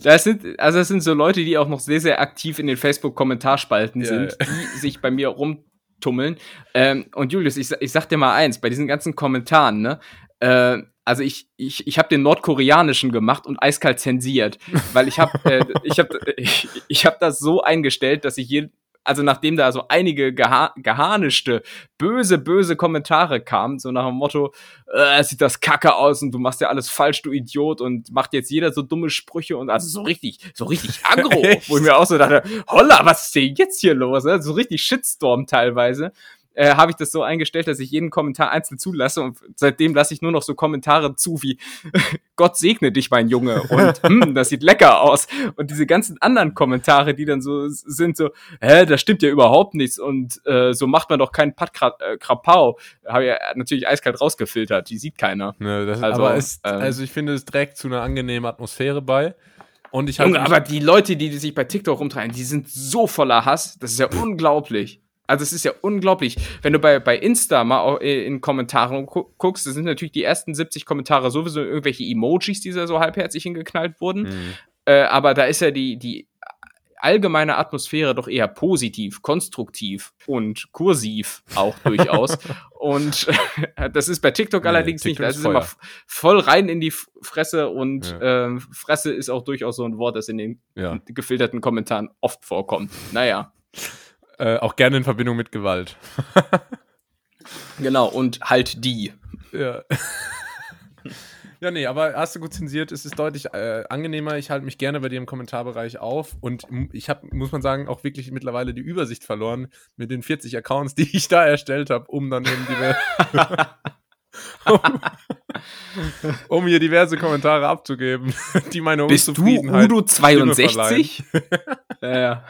Das sind so Leute, die auch noch sehr, sehr aktiv in den Facebook-Kommentarspalten sind, die sich bei mir rumtummeln. Und Julius, ich sag dir mal eins, bei diesen ganzen Kommentaren, ne? Also ich habe den nordkoreanischen gemacht und eiskalt zensiert, weil ich hab das so eingestellt, dass ich also nachdem da so einige geharnischte, böse Kommentare kamen, so nach dem Motto, sieht das kacke aus und du machst ja alles falsch, du Idiot, und macht jetzt jeder so dumme Sprüche und also so richtig aggro, wo ich mir auch so dachte, holla, was ist denn jetzt hier los? So richtig Shitstorm teilweise. Habe ich das so eingestellt, dass ich jeden Kommentar einzeln zulasse, und seitdem lasse ich nur noch so Kommentare zu wie Gott segne dich, mein Junge, und das sieht lecker aus, und diese ganzen anderen Kommentare, die dann so sind, so, das stimmt ja überhaupt nichts und so macht man doch keinen Pad Krapao, habe ich ja natürlich eiskalt rausgefiltert, die sieht keiner. Ja, also ich finde, es trägt zu einer angenehmen Atmosphäre bei. Und aber die Leute, die sich bei TikTok rumtreiben, die sind so voller Hass, das ist ja unglaublich. Also es ist ja unglaublich, wenn du bei Insta mal in Kommentaren guckst, das sind natürlich die ersten 70 Kommentare sowieso irgendwelche Emojis, die da so halbherzig hingeknallt wurden, aber da ist ja die allgemeine Atmosphäre doch eher positiv, konstruktiv und kursiv auch durchaus, und das ist bei TikTok allerdings TikTok nicht, das ist immer voll rein in die Fresse, und Fresse ist auch durchaus so ein Wort, das in den gefilterten Kommentaren oft vorkommt, naja. Auch gerne in Verbindung mit Gewalt. Genau, und halt die. Ja. Ja, nee, aber hast du gut zensiert, es ist deutlich angenehmer. Ich halte mich gerne bei dir im Kommentarbereich auf, und ich habe, muss man sagen, auch wirklich mittlerweile die Übersicht verloren mit den 40 Accounts, die ich da erstellt habe, um dann eben um hier diverse Kommentare abzugeben, die meine Unzufriedenheit. Bist du Udo 62? Ja.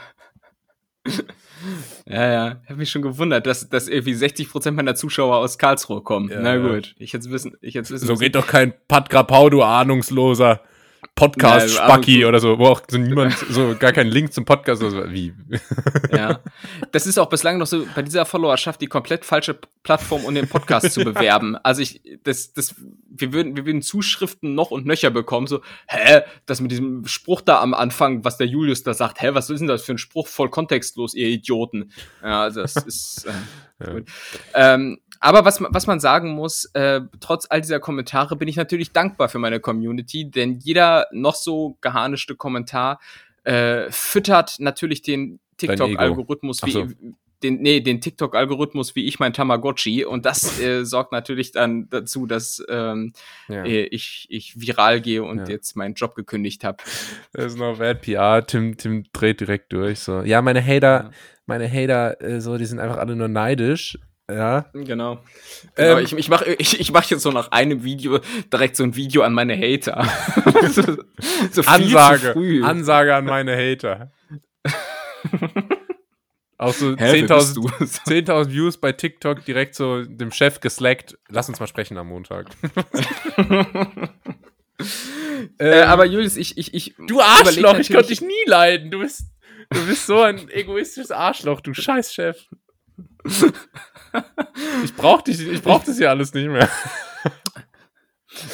Ja, ich habe mich schon gewundert, dass irgendwie 60% meiner Zuschauer aus Karlsruhe kommen. Ja, na gut, ja. Ich hätte wissen. So geht doch kein Pad Krapao, du ahnungsloser Podcast-Spacki oder so, wo auch so niemand, so gar keinen Link zum Podcast oder so. Wie? Ja, das ist auch bislang noch so bei dieser Followerschaft die komplett falsche Plattform, um den Podcast zu bewerben. Also wir würden Zuschriften noch und nöcher bekommen, so, das mit diesem Spruch da am Anfang, was der Julius da sagt, was ist denn das für ein Spruch, voll kontextlos, ihr Idioten. Ja, das ist gut. Aber was man sagen muss, trotz all dieser Kommentare bin ich natürlich dankbar für meine Community, denn jeder noch so geharnischte Kommentar füttert natürlich den TikTok-Algorithmus den TikTok-Algorithmus wie ich mein Tamagotchi, und das sorgt natürlich dann dazu, dass ich viral gehe und jetzt meinen Job gekündigt habe. Das ist noch Bad PR, Tim dreht direkt durch. So. Ja, meine Hater, die sind einfach alle nur neidisch. Ja, genau. Ich mach jetzt so nach einem Video direkt so ein Video an meine Hater. so Ansage an meine Hater. Auch so 10.000 Views bei TikTok, direkt so dem Chef geslackt. Lass uns mal sprechen am Montag. Aber Julius, ich du Arschloch, ich konnte dich nie leiden. Du bist so ein egoistisches Arschloch, du Scheißchef. Ich brauch das hier alles nicht mehr.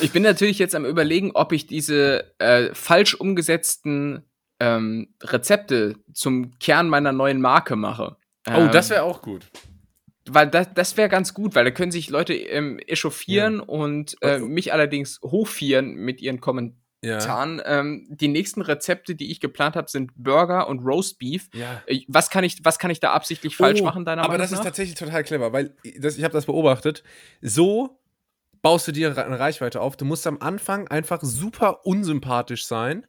Ich bin natürlich jetzt am Überlegen, ob ich diese falsch umgesetzten Rezepte zum Kern meiner neuen Marke mache. Das wäre auch gut. Weil das wäre ganz gut, weil da können sich Leute echauffieren und mich allerdings hochfieren mit ihren Kommentaren. Ja. Die nächsten Rezepte, die ich geplant habe, sind Burger und Roast Beef. Ja. Was kann ich da absichtlich falsch machen, deiner Meinung nach? Aber das ist tatsächlich total clever, weil ich habe das beobachtet. So baust du dir eine Reichweite auf. Du musst am Anfang einfach super unsympathisch sein.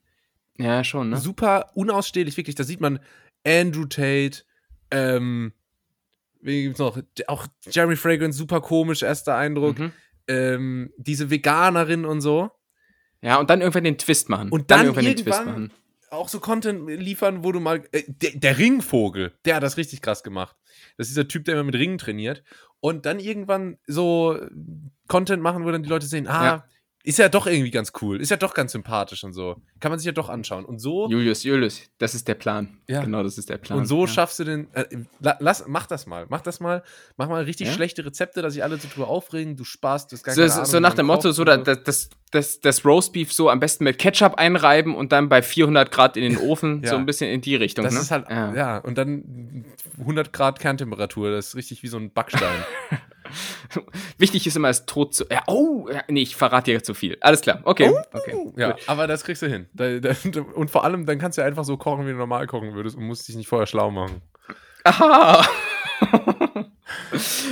Ja, schon, ne? Super unausstehlich, wirklich. Da sieht man Andrew Tate, wen gibt's noch? Auch Jeremy Fragrance, super komisch, erster Eindruck. Diese Veganerin und so. Ja, und dann irgendwann den Twist machen. Und dann irgendwann auch so Content liefern, wo du mal... der Ringvogel, der hat das richtig krass gemacht. Das ist dieser Typ, der immer mit Ringen trainiert. Und dann irgendwann so Content machen, wo dann die Leute sehen, ist ja doch irgendwie ganz cool, ist ja doch ganz sympathisch und so. Kann man sich ja doch anschauen. Und so... Julius, das ist der Plan. Ja. Genau, das ist der Plan. Und so schaffst du den... Mach das mal. Mach mal richtig schlechte Rezepte, dass sich alle so drüber aufregen. Du sparst, du hast gar keine Ahnung. So nach dem Motto, so das Roastbeef so am besten mit Ketchup einreiben und dann bei 400 Grad in den Ofen, so ein bisschen in die Richtung. Das ist halt... Ja, und dann 100 Grad Kerntemperatur. Das ist richtig wie so ein Backstein. Wichtig ist immer, es tot zu... nee, ich verrate dir zu viel. Alles klar, okay. Ja, aber das kriegst du hin. Und vor allem, dann kannst du einfach so kochen, wie du normal kochen würdest und musst dich nicht vorher schlau machen. Aha!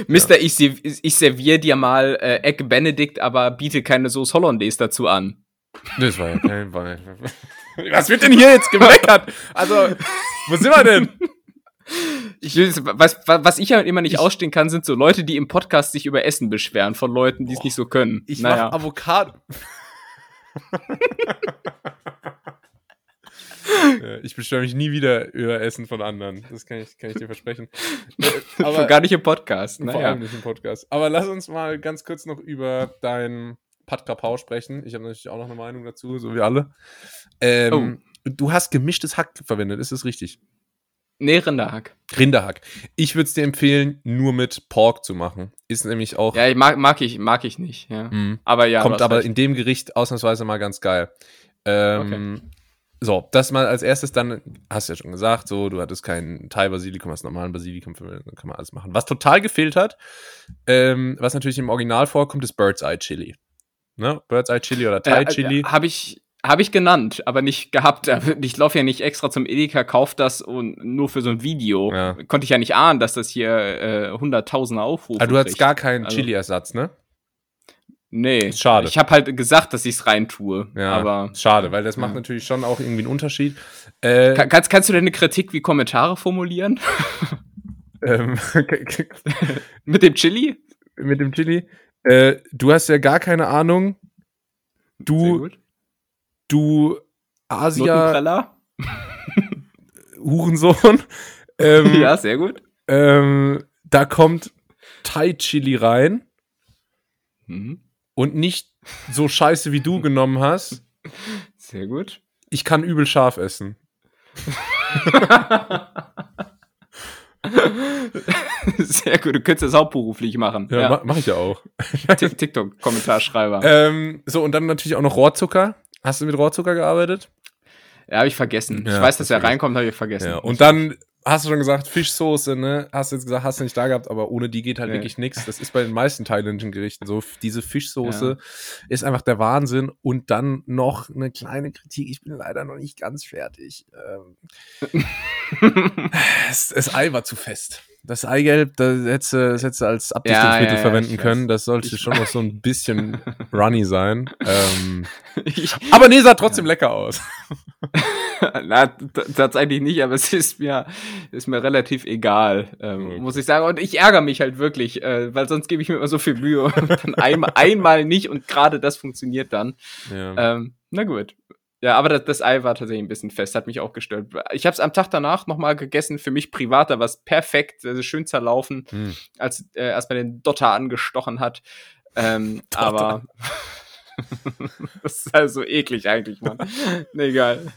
Mister, ja. Ich serviere dir mal Egg Benedict, aber biete keine Sauce Hollandaise dazu an. Das war ja kein... Was wird denn hier jetzt gemeckert? Also, wo sind wir denn? Was ich ja immer nicht ausstehen kann, sind so Leute, die im Podcast sich über Essen beschweren von Leuten, die es nicht so können. Ich mach Avocado. Ich beschwere mich nie wieder über Essen von anderen. Das kann ich dir versprechen. Aber schon gar nicht im Podcast. Vor allem nicht im Podcast. Aber lass uns mal ganz kurz noch über dein Pad Krapao sprechen. Ich habe natürlich auch noch eine Meinung dazu, so wie alle. Du hast gemischtes Hack verwendet, ist das richtig? Nee, Rinderhack. Rinderhack. Ich würde es dir empfehlen, nur mit Pork zu machen. Ist nämlich auch... Ja, mag ich nicht. Ja. Mhm. Aber ja, kommt aber in dem Gericht ausnahmsweise mal ganz geil. Okay. So, das mal als erstes dann, hast du ja schon gesagt, so, du hattest keinen Thai-Basilikum, hast normalen Basilikum, kann man alles machen. Was total gefehlt hat, was natürlich im Original vorkommt, ist Bird's Eye Chili. Ne? Bird's Eye Chili oder Thai Chili. Habe ich genannt, aber nicht gehabt. Ich laufe ja nicht extra zum Edeka, kauf das und nur für so ein Video. Ja. Konnte ich ja nicht ahnen, dass das hier Hunderttausende Aufrufe kriegt. Du hattest gar keinen Chili-Ersatz, ne? Nee. Schade. Ich habe halt gesagt, dass ich es rein tue. Ja, aber, schade, weil das macht natürlich schon auch irgendwie einen Unterschied. Kannst du denn eine Kritik wie Kommentare formulieren? Mit dem Chili? Mit dem Chili? Du hast ja gar keine Ahnung. Du Asia Hurensohn. Ja, sehr gut. Da kommt Thai-Chili rein. Mhm. Und nicht so scheiße, wie du genommen hast. Sehr gut. Ich kann übel scharf essen. Sehr gut, du könntest das hauptberuflich machen. Ja, mach ich ja auch. TikTok-Kommentarschreiber. So, und dann natürlich auch noch Rohrzucker. Hast du mit Rohrzucker gearbeitet? Ja, habe ich vergessen. Ja, ich weiß, dass er reinkommt, habe ich vergessen. Ja, und dann hast du schon gesagt, Fischsoße, ne? Hast du jetzt gesagt, hast du nicht da gehabt, aber ohne die geht halt wirklich nichts. Das ist bei den meisten thailändischen Gerichten so. Diese Fischsoße ist einfach der Wahnsinn. Und dann noch eine kleine Kritik. Ich bin leider noch nicht ganz fertig. Das Ei war zu fest. Das Eigelb, das hättest du als Abdichtungsmittel verwenden können. Das sollte schon noch so ein bisschen runny sein. Aber nee, sah trotzdem lecker aus. Na, tatsächlich nicht, aber es ist mir relativ egal, muss ich sagen. Und ich ärgere mich halt wirklich, weil sonst gebe ich mir immer so viel Mühe und dann einmal nicht und gerade das funktioniert dann. Ja. Na gut. Ja, aber das Ei war tatsächlich ein bisschen fest, hat mich auch gestört. Ich habe es am Tag danach nochmal gegessen, für mich privat, da war es perfekt, also schön zerlaufen, als man den Dotter angestochen hat. Dotter. Aber das ist halt so eklig eigentlich, Mann. Egal.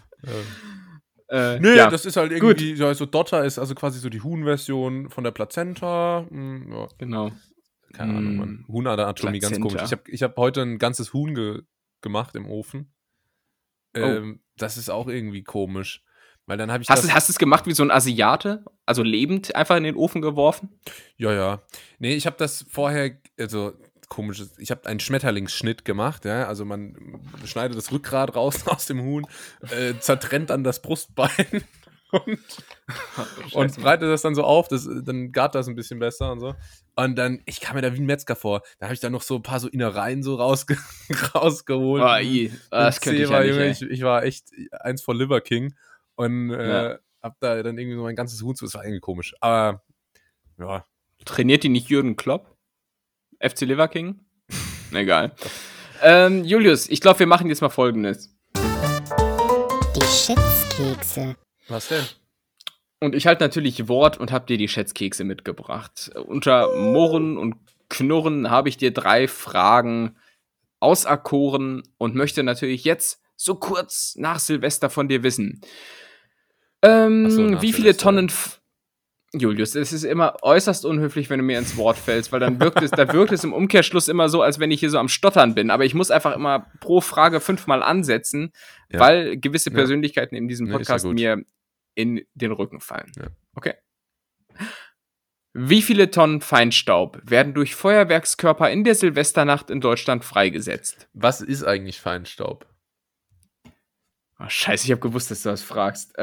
Das ist halt irgendwie, so Dotter ist also quasi so die Huhn-Version von der Plazenta. Ja. Genau. Keine Ahnung, Mann. Huhnanatomie, ganz komisch. Ich hab heute ein ganzes Huhn gemacht im Ofen. Das ist auch irgendwie komisch. Weil dann habe ich hast du es gemacht wie so ein Asiate? Also lebend einfach in den Ofen geworfen? Ja. Nee, ich habe das vorher, also komisch, ich habe einen Schmetterlingsschnitt gemacht. Ja? Also man schneidet das Rückgrat raus aus dem Huhn, zertrennt dann das Brustbein und breitet das dann so auf. Dann gart das ein bisschen besser und so. Und dann, ich kam mir da wie ein Metzger vor. Da habe ich dann noch so ein paar so Innereien so rausgeholt. Das könnte ich ja nicht, ich war echt eins vor Liver King und hab da dann irgendwie so mein ganzes Huhn zu. Das war irgendwie komisch. Aber, ja. Trainiert die nicht Jürgen Klopp? FC Liver King? Egal. Julius, ich glaube, wir machen jetzt mal Folgendes. Die Schätzkekse. Was denn? Und ich halte natürlich Wort und habe dir die Schätzkekse mitgebracht. Unter Murren und Knurren habe ich dir 3 Fragen auserkoren und möchte natürlich jetzt so kurz nach Silvester von dir wissen. Wie viele Tonnen... Julius, es ist immer äußerst unhöflich, wenn du mir ins Wort fällst, weil dann wirkt es im Umkehrschluss immer so, als wenn ich hier so am Stottern bin. Aber ich muss einfach immer pro Frage 5-mal ansetzen, weil gewisse Persönlichkeiten in diesem Podcast mir in den Rücken fallen. Ja. Okay. Wie viele Tonnen Feinstaub werden durch Feuerwerkskörper in der Silvesternacht in Deutschland freigesetzt? Was ist eigentlich Feinstaub? Oh, scheiße, ich habe gewusst, dass du das fragst.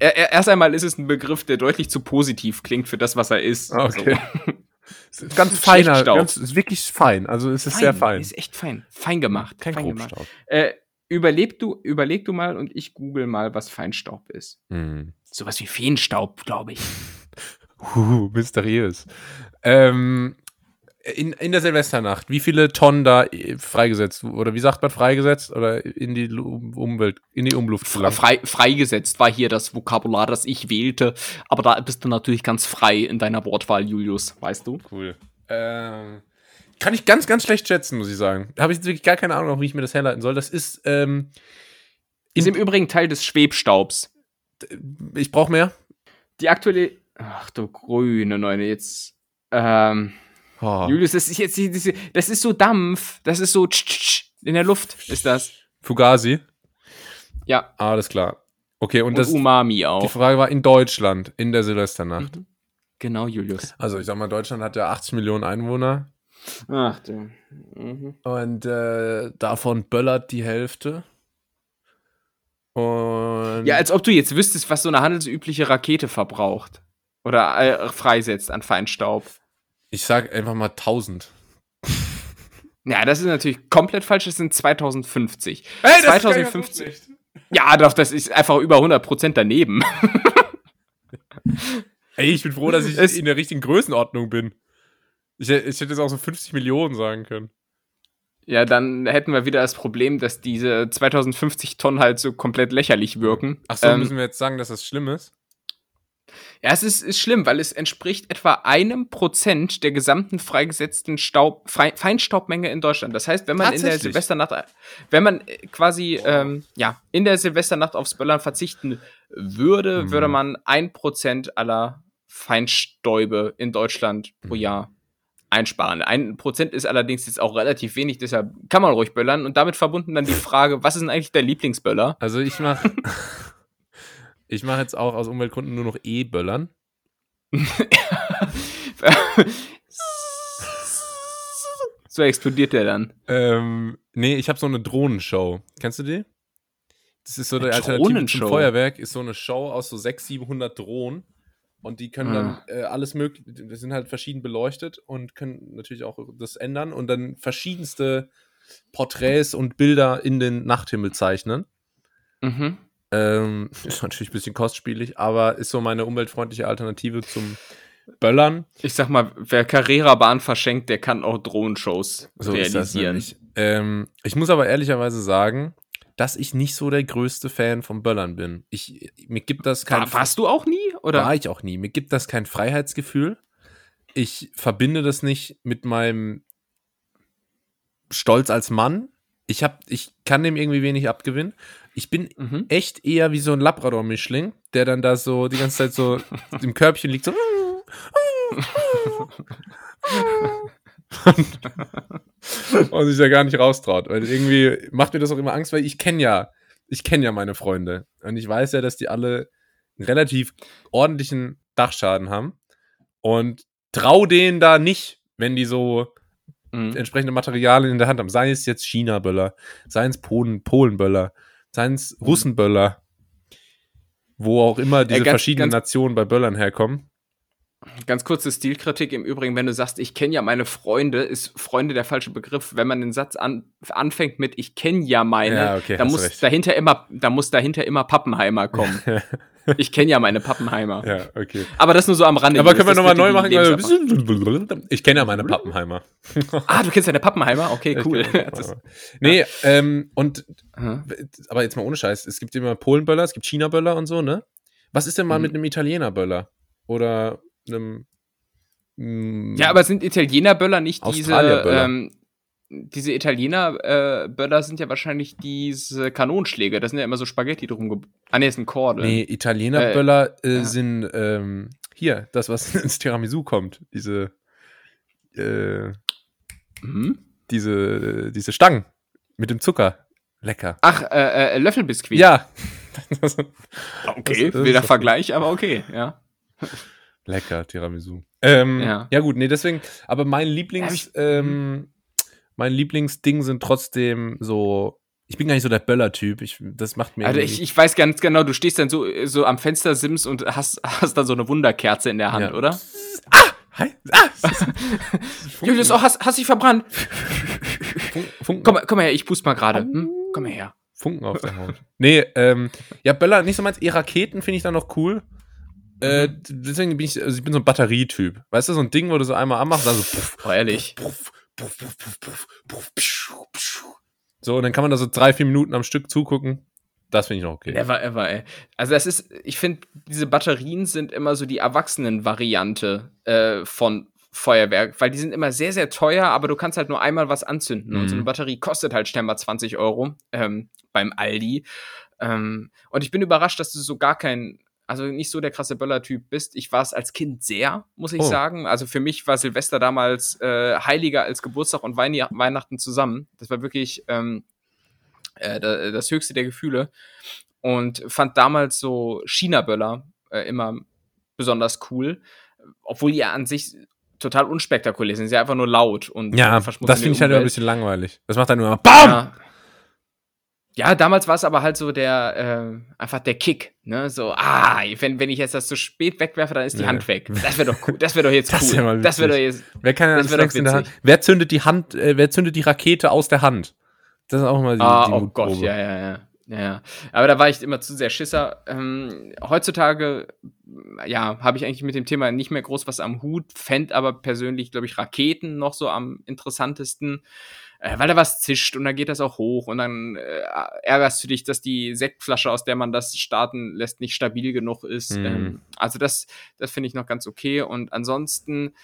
Erst einmal ist es ein Begriff, der deutlich zu positiv klingt für das, was er ist. Okay. Also, ganz feiner, ist wirklich fein. Also es ist fein, sehr fein. Ist echt fein. Fein gemacht. Kein Grobstaub. Überleg du mal und ich google mal, was Feinstaub ist. Mhm. Sowas wie Feenstaub, glaube ich. Mysteriös. In der Silvesternacht, wie viele Tonnen da freigesetzt, oder wie sagt man freigesetzt, oder in die Umwelt, in die Umluft gelangt? Freigesetzt war hier das Vokabular, das ich wählte, aber da bist du natürlich ganz frei in deiner Wortwahl, Julius, weißt du? Cool. Kann ich ganz, ganz schlecht schätzen, muss ich sagen. Habe ich jetzt wirklich gar keine Ahnung, wie ich mir das herleiten soll. Das ist, ist im Übrigen Teil des Schwebstaubs. Ich brauche mehr. Die aktuelle, ach du grüne Neune, jetzt, Julius, das ist jetzt, das ist so Dampf, das ist so in der Luft, ist das. Fugazi? Ja. Alles klar. Okay, und das. Umami auch. Die Frage war in Deutschland, in der Silvesternacht. Mhm. Genau, Julius. Also, ich sag mal, Deutschland hat ja 80 Millionen Einwohner. Ach du. Mhm. Und davon böllert die Hälfte. Und ja, als ob du jetzt wüsstest, was so eine handelsübliche Rakete verbraucht. Oder freisetzt an Feinstaub. Ich sag einfach mal 1000. Ja, das ist natürlich komplett falsch. Das sind 2050. Hey, das 2050. Kann ich auch nicht. Ja, doch, das ist einfach über 100% daneben. Ey, ich bin froh, dass ich in der richtigen Größenordnung bin. Ich hätte jetzt auch so 50 Millionen sagen können. Ja, dann hätten wir wieder das Problem, dass diese 2050 Tonnen halt so komplett lächerlich wirken. Ach so, müssen wir jetzt sagen, dass das schlimm ist? Ja, es ist schlimm, weil es entspricht etwa 1% der gesamten freigesetzten Feinstaubmenge in Deutschland. Das heißt, wenn man in der Silvesternacht, in der Silvesternacht aufs Böllern verzichten würde, würde man 1% aller Feinstäube in Deutschland pro Jahr einsparen. 1% ist allerdings jetzt auch relativ wenig, deshalb kann man ruhig böllern. Und damit verbunden dann die Frage, was ist denn eigentlich der Lieblingsböller? Also ich mache jetzt auch aus Umweltgründen nur noch E-Böllern. So explodiert der dann. Nee, ich habe so eine Drohnenshow. Kennst du die? Das ist so eine Alternative zum Feuerwerk. Ist so eine Show aus so 600-700 Drohnen. Und die können dann alles mögliche, die sind halt verschieden beleuchtet und können natürlich auch das ändern. Und dann verschiedenste Porträts und Bilder in den Nachthimmel zeichnen. Mhm. Ist natürlich ein bisschen kostspielig, aber ist so meine umweltfreundliche Alternative zum Böllern. Ich sag mal, wer Carrerabahn verschenkt, der kann auch Drohnenshows realisieren. Ich muss aber ehrlicherweise sagen, dass ich nicht so der größte Fan vom Böllern bin. Mir gibt das kein... Warst du auch nie? Oder? War ich auch nie. Mir gibt das kein Freiheitsgefühl. Ich verbinde das nicht mit meinem Stolz als Mann. Ich kann dem irgendwie wenig abgewinnen. Ich bin echt eher wie so ein Labrador-Mischling, der dann da so die ganze Zeit so im Körbchen liegt, so. Und sich da gar nicht raustraut. Weil irgendwie macht mir das auch immer Angst, weil ich kenne ja meine Freunde. Und ich weiß ja, dass die alle einen relativ ordentlichen Dachschaden haben. Und trau denen da nicht, wenn die so entsprechende Materialien in der Hand haben. Seien es jetzt China-Böller, seien es Polen-Böller, seien es Russen-Böller, wo auch immer diese verschiedenen Nationen bei Böllern herkommen. Ganz kurze Stilkritik im Übrigen, wenn du sagst, ich kenne ja meine Freunde, ist Freunde der falsche Begriff. Wenn man den Satz anfängt mit ich kenne ja meine, ja, okay, da muss dahinter immer Pappenheimer kommen. Ich kenne ja meine Pappenheimer. Ja, okay. Aber das nur so am Rande. Aber können wir nochmal neu machen? Ich kenne ja meine Pappenheimer. Ah, du kennst deine Pappenheimer? Okay, cool. Nee, aber jetzt mal ohne Scheiß, es gibt immer Polenböller, es gibt China-Böller und so, ne? Was ist denn mal mit einem Italiener-Böller? Oder einem... Ja, aber sind Italiener-Böller nicht diese... diese Italiener-Böller sind ja wahrscheinlich diese Kanonschläge. Das sind ja immer so Spaghetti drum. Ah, ne, ist ein Korb. Nee, Italiener-Böller sind hier, das, was ins Tiramisu kommt. Diese Stangen mit dem Zucker. Lecker. Ach, Löffelbiskuit. Ja. Okay, wilder Vergleich, aber okay, ja. Lecker, Tiramisu. Ja gut, nee, deswegen, aber mein Lieblingsding sind trotzdem so, ich bin gar nicht so der Böller-Typ, das macht mir... Also ich weiß ganz genau, du stehst dann so am Fenster sims und hast dann so eine Wunderkerze in der Hand, ja, oder? Ah! Hi! Ah! Julius, oh, hast dich verbrannt! Funken. Komm mal her, ich puste mal gerade. Hm? Komm mal her. Funken auf der Haut. Nee, ja, Böller, nicht so meins. Raketen finde ich dann noch cool. Deswegen bin ich bin so ein Batterietyp. Weißt du, so ein Ding, wo du so einmal anmachst, dann so... Puff, oh, ehrlich. Puff, puff, puff, puff, puff, puff, pschuh, pschuh. So, und dann kann man da so 3-4 Minuten am Stück zugucken. Das finde ich noch okay. Ever, ey. Also ich finde, diese Batterien sind immer so die Erwachsenen-Variante von Feuerwerk, weil die sind immer sehr, sehr teuer, aber du kannst halt nur einmal was anzünden. Mhm. Und so eine Batterie kostet halt sternbar 20 Euro beim Aldi. Und ich bin überrascht, dass du so gar kein... Also nicht so der krasse Böller-Typ bist. Ich war es als Kind sehr, muss ich sagen. Also für mich war Silvester damals heiliger als Geburtstag und Weihnachten zusammen. Das war wirklich das höchste der Gefühle. Und fand damals so China-Böller immer besonders cool. Obwohl die ja an sich total unspektakulär sind. Sie sind ja einfach nur laut. Und ja, das finde ich halt immer ein bisschen langweilig. Das macht dann nur BAM! Ja, damals war es aber halt so einfach der Kick, ne, so, wenn ich jetzt das zu spät wegwerfe, dann ist die Hand weg. Das wäre doch cool, das wäre doch jetzt cool. Das wäre doch jetzt, wer kann das doch in der Hand? Wer zündet die Rakete aus der Hand? Das ist auch immer die oh Mutprobe. Gott, ja. Aber da war ich immer zu sehr Schisser. Heutzutage, ja, habe ich eigentlich mit dem Thema nicht mehr groß was am Hut, fänd aber persönlich, glaube ich, Raketen noch so am interessantesten. Weil da was zischt und dann geht das auch hoch und dann ärgerst du dich, dass die Sektflasche, aus der man das starten lässt, nicht stabil genug ist. Also das finde ich noch ganz okay. Und ansonsten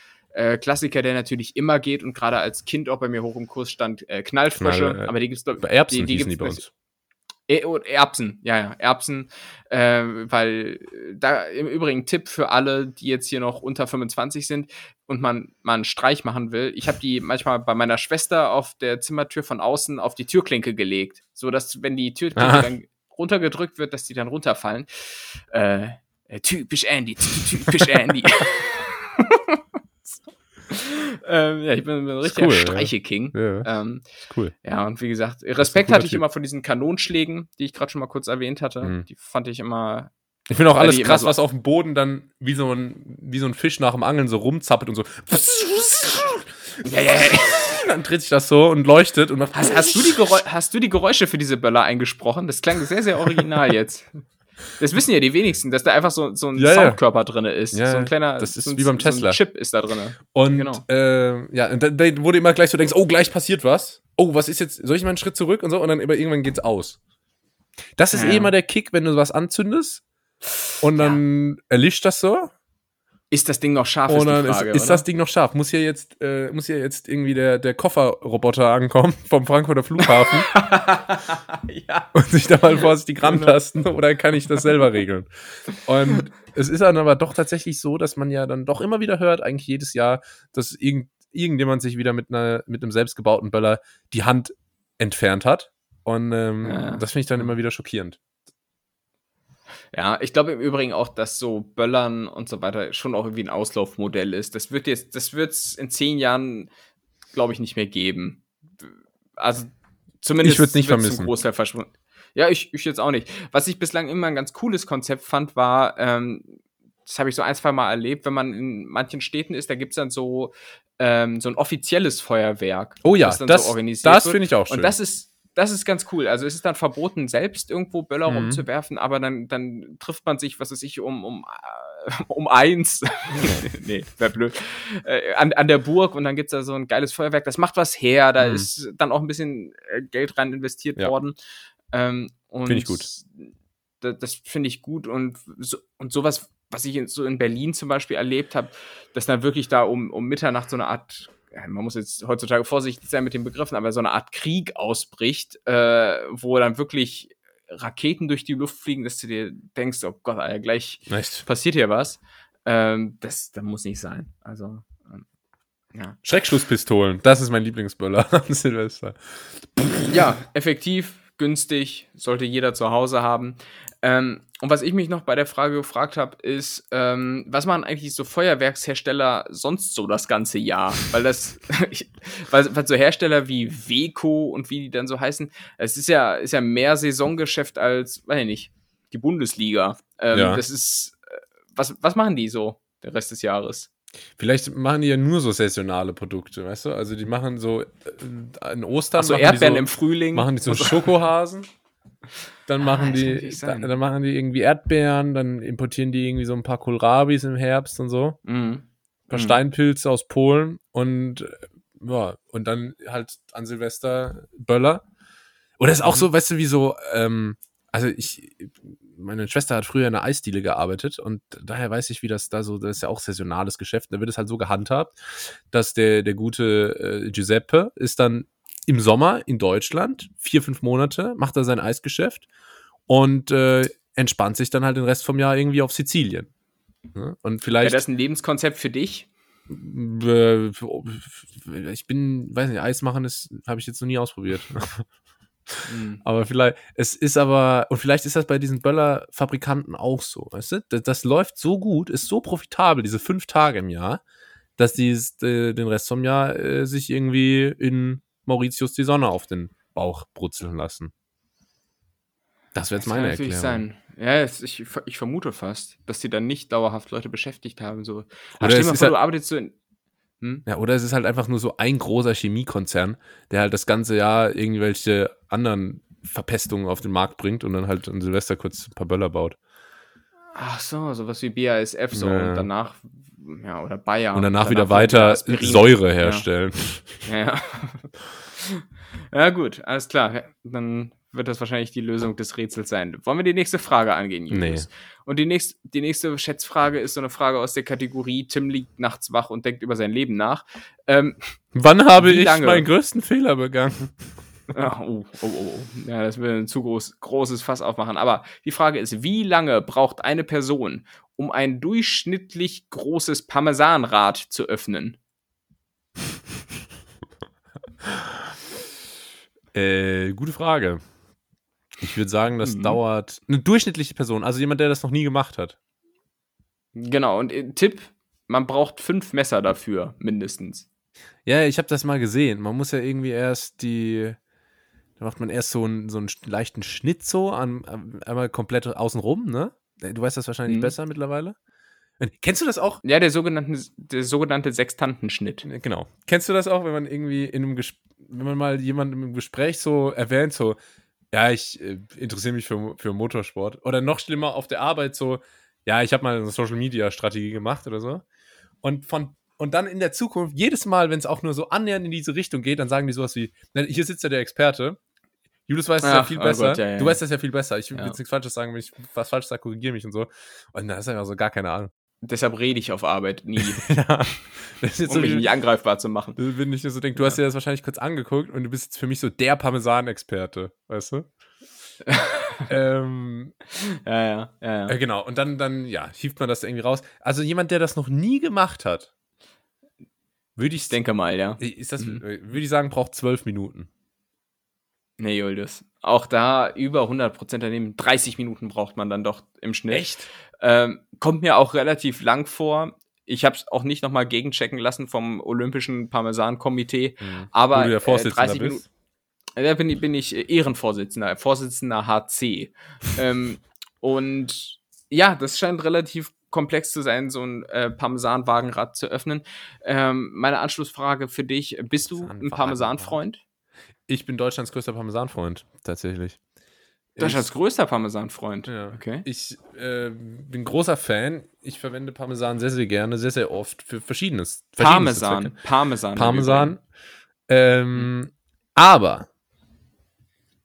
Klassiker, der natürlich immer geht und gerade als Kind auch bei mir hoch im Kurs stand, Knallfrösche. Aber die gibt's, glaube ich, Erbsen, die gibt's bei uns. Erbsen, ja, Erbsen, weil da im Übrigen Tipp für alle, die jetzt hier noch unter 25 sind und man mal einen Streich machen will, ich habe die manchmal bei meiner Schwester auf der Zimmertür von außen auf die Türklinke gelegt, sodass, wenn die Türklinke dann runtergedrückt wird, dass die dann runterfallen. Typisch Andy, typisch Andy. Ja, ich bin ein richtiger Streiche-King. Ja. Cool. Ja, und wie gesagt, Respekt hatte ich immer von diesen Kanonschlägen, die ich gerade schon mal kurz erwähnt hatte. Die fand ich immer... Ich finde auch alles krass, so was auf dem Boden dann wie so ein Fisch nach dem Angeln so rumzappelt und so... Yeah. Dann dreht sich das so und leuchtet und macht... Hast du die Geräusche für diese Böller eingesprochen? Das klang sehr, sehr original jetzt. Das wissen ja die wenigsten, dass da einfach so ein Soundkörper drin ist. Ja, so ein kleiner, das ist wie beim Tesla. So ein Chip ist da drin. Und genau. Da wurde immer gleich so, denkst, oh, gleich passiert was. Oh, was ist jetzt, soll ich mal einen Schritt zurück und so? Und dann irgendwann geht's aus. Das ist eh immer der Kick, wenn du was anzündest und dann erlischt das so. Ist das Ding noch scharf, ist die Frage, ist das Ding noch scharf? Muss hier jetzt irgendwie der Kofferroboter ankommen vom Frankfurter Flughafen und sich da mal vorsichtig rantasten oder kann ich das selber regeln? Und es ist dann aber doch tatsächlich so, dass man ja dann doch immer wieder hört, eigentlich jedes Jahr, dass irgendjemand sich wieder mit einem selbstgebauten Böller die Hand entfernt hat. Und das finde ich dann immer wieder schockierend. Ja, ich glaube im Übrigen auch, dass so Böllern und so weiter schon auch irgendwie ein Auslaufmodell ist. Das wird's in 10 Jahren, glaube ich, nicht mehr geben. Also zumindest wird es zum Großteil verschwunden. Ja, ich jetzt auch nicht. Was ich bislang immer ein ganz cooles Konzept fand, war, das habe ich so 1-2 Mal erlebt, wenn man in manchen Städten ist, da gibt's dann so ein offizielles Feuerwerk. Oh ja, das organisiert wird. Das finde ich auch schön. Und das ist ganz cool. Also es ist dann verboten, selbst irgendwo Böller rumzuwerfen, aber dann trifft man sich, was weiß ich, um 1. Nee, wäre blöd. An der Burg und dann gibt's da so ein geiles Feuerwerk. Das macht was her. Da ist dann auch ein bisschen Geld rein investiert worden. Finde ich gut. Das finde ich gut. Und sowas, was ich so in Berlin zum Beispiel erlebt habe, dass dann wirklich da um Mitternacht so eine Art... Man muss jetzt heutzutage vorsichtig sein mit den Begriffen, aber so eine Art Krieg ausbricht, wo dann wirklich Raketen durch die Luft fliegen, dass du dir denkst, oh Gott, Alter, gleich passiert hier was. Das muss nicht sein. Also, Schreckschusspistolen, das ist mein Lieblingsböller am Silvester. Ja, effektiv, günstig, sollte jeder zu Hause haben. Und was ich mich noch bei der Frage gefragt habe, ist, was machen eigentlich so Feuerwerkshersteller sonst so das ganze Jahr? Weil so Hersteller wie Weco und wie die dann so heißen, es ist ja mehr Saisongeschäft als, weiß ich nicht, die Bundesliga. Das ist, was machen die so den Rest des Jahres? Vielleicht machen die ja nur so saisonale Produkte, weißt du? Also die machen so an Ostern. Ach so, Erdbeeren die so, im Frühling. Machen die so Schokohasen. Dann machen dann machen die irgendwie Erdbeeren, dann importieren die irgendwie so ein paar Kohlrabis im Herbst und so. Ein paar Steinpilze aus Polen und ja, und dann halt an Silvester Böller. Oder ist auch so, weißt du, wie so, meine Schwester hat früher in einer Eisdiele gearbeitet und daher weiß ich, wie das da so, das ist ja auch saisonales Geschäft, da wird es halt so gehandhabt, dass der gute Giuseppe ist dann im Sommer in Deutschland, 4-5 Monate, macht er sein Eisgeschäft und entspannt sich dann halt den Rest vom Jahr irgendwie auf Sizilien. Ja, und vielleicht, wäre das ein Lebenskonzept für dich? Weiß nicht, Eis machen, das habe ich jetzt noch nie ausprobiert. Aber vielleicht ist das bei diesen Böllerfabrikanten auch so, weißt du? Das läuft so gut, ist so profitabel, diese 5 Tage im Jahr, dass die den Rest vom Jahr sich irgendwie in Mauritius die Sonne auf den Bauch brutzeln lassen. Das wäre jetzt meine Erklärung. Das kann natürlich sein. Ja, ich vermute fast, dass die dann nicht dauerhaft Leute beschäftigt haben. So. Aber stell dir mal vor, du arbeitest so in... Ja, oder es ist halt einfach nur so ein großer Chemiekonzern, der halt das ganze Jahr irgendwelche anderen Verpestungen auf den Markt bringt und dann halt an Silvester kurz ein paar Böller baut. Ach so, sowas wie BASF so und danach, ja, oder Bayer. Und danach wieder weiter Aspirin. Säure herstellen. Ja, gut, alles klar. Dann wird das wahrscheinlich die Lösung des Rätsels sein. Wollen wir die nächste Frage angehen, Julius? Nee. Und die nächste Schätzfrage ist so eine Frage aus der Kategorie Tim liegt nachts wach und denkt über sein Leben nach. Wann habe ich meinen größten Fehler begangen? Ja, das will ein zu großes Fass aufmachen. Aber die Frage ist, wie lange braucht eine Person, um ein durchschnittlich großes Parmesanrad zu öffnen? Gute Frage. Ich würde sagen, das dauert... Eine durchschnittliche Person, also jemand, der das noch nie gemacht hat. Genau, und Tipp, man braucht 5 Messer dafür, mindestens. Ja, ich habe das mal gesehen. Man muss ja irgendwie erst da macht man erst so einen leichten Schnitt so, einmal komplett außenrum, ne? Du weißt das wahrscheinlich besser mittlerweile. Kennst du das auch? Ja, der sogenannte Sextantenschnitt. Genau. Kennst du das auch, wenn man irgendwie wenn man mal jemanden im Gespräch so erwähnt, so, ja, ich interessiere mich für Motorsport. Oder noch schlimmer, auf der Arbeit so, ja, ich habe mal eine Social-Media-Strategie gemacht oder so. Und dann in der Zukunft, jedes Mal, wenn es auch nur so annähernd in diese Richtung geht, dann sagen die sowas wie, hier sitzt ja der Experte, Julius weiß das ja viel besser. Gott, ja. Du weißt das ja viel besser. Ich will jetzt nichts Falsches sagen, wenn ich was Falsches sage, korrigiere mich und so. Und da ist einfach so gar keine Ahnung. Deshalb rede ich auf Arbeit nie. Das ist jetzt um mich nicht angreifbar zu machen. Wenn ich nur so denke, du hast dir das wahrscheinlich kurz angeguckt und du bist jetzt für mich so der Parmesan-Experte, weißt du? Ja. Genau, und dann hieft man das irgendwie raus. Also jemand, der das noch nie gemacht hat, würde ich denke mal, ja. Würde ich sagen, braucht 12 Minuten. Nee, Julius. Auch da über 100% daneben. 30 Minuten braucht man dann doch im Schnitt. Echt? Kommt mir auch relativ lang vor. Ich habe es auch nicht nochmal gegenchecken lassen vom Olympischen Parmesan-Komitee. Mhm. Aber wo du der Vorsitzender 30 Minuten. Bist? Da bin ich Ehrenvorsitzender HC. Und ja, das scheint relativ komplex zu sein, so ein Parmesan-Wagenrad zu öffnen. Meine Anschlussfrage für dich, bist du ein Parmesan-Freund? Ich bin Deutschlands größter Parmesanfreund, tatsächlich. Deutschlands größter Parmesanfreund? Ja. Okay. Ich bin großer Fan. Ich verwende Parmesan sehr, sehr gerne, sehr, sehr oft für Verschiedenes. Parmesan. Aber,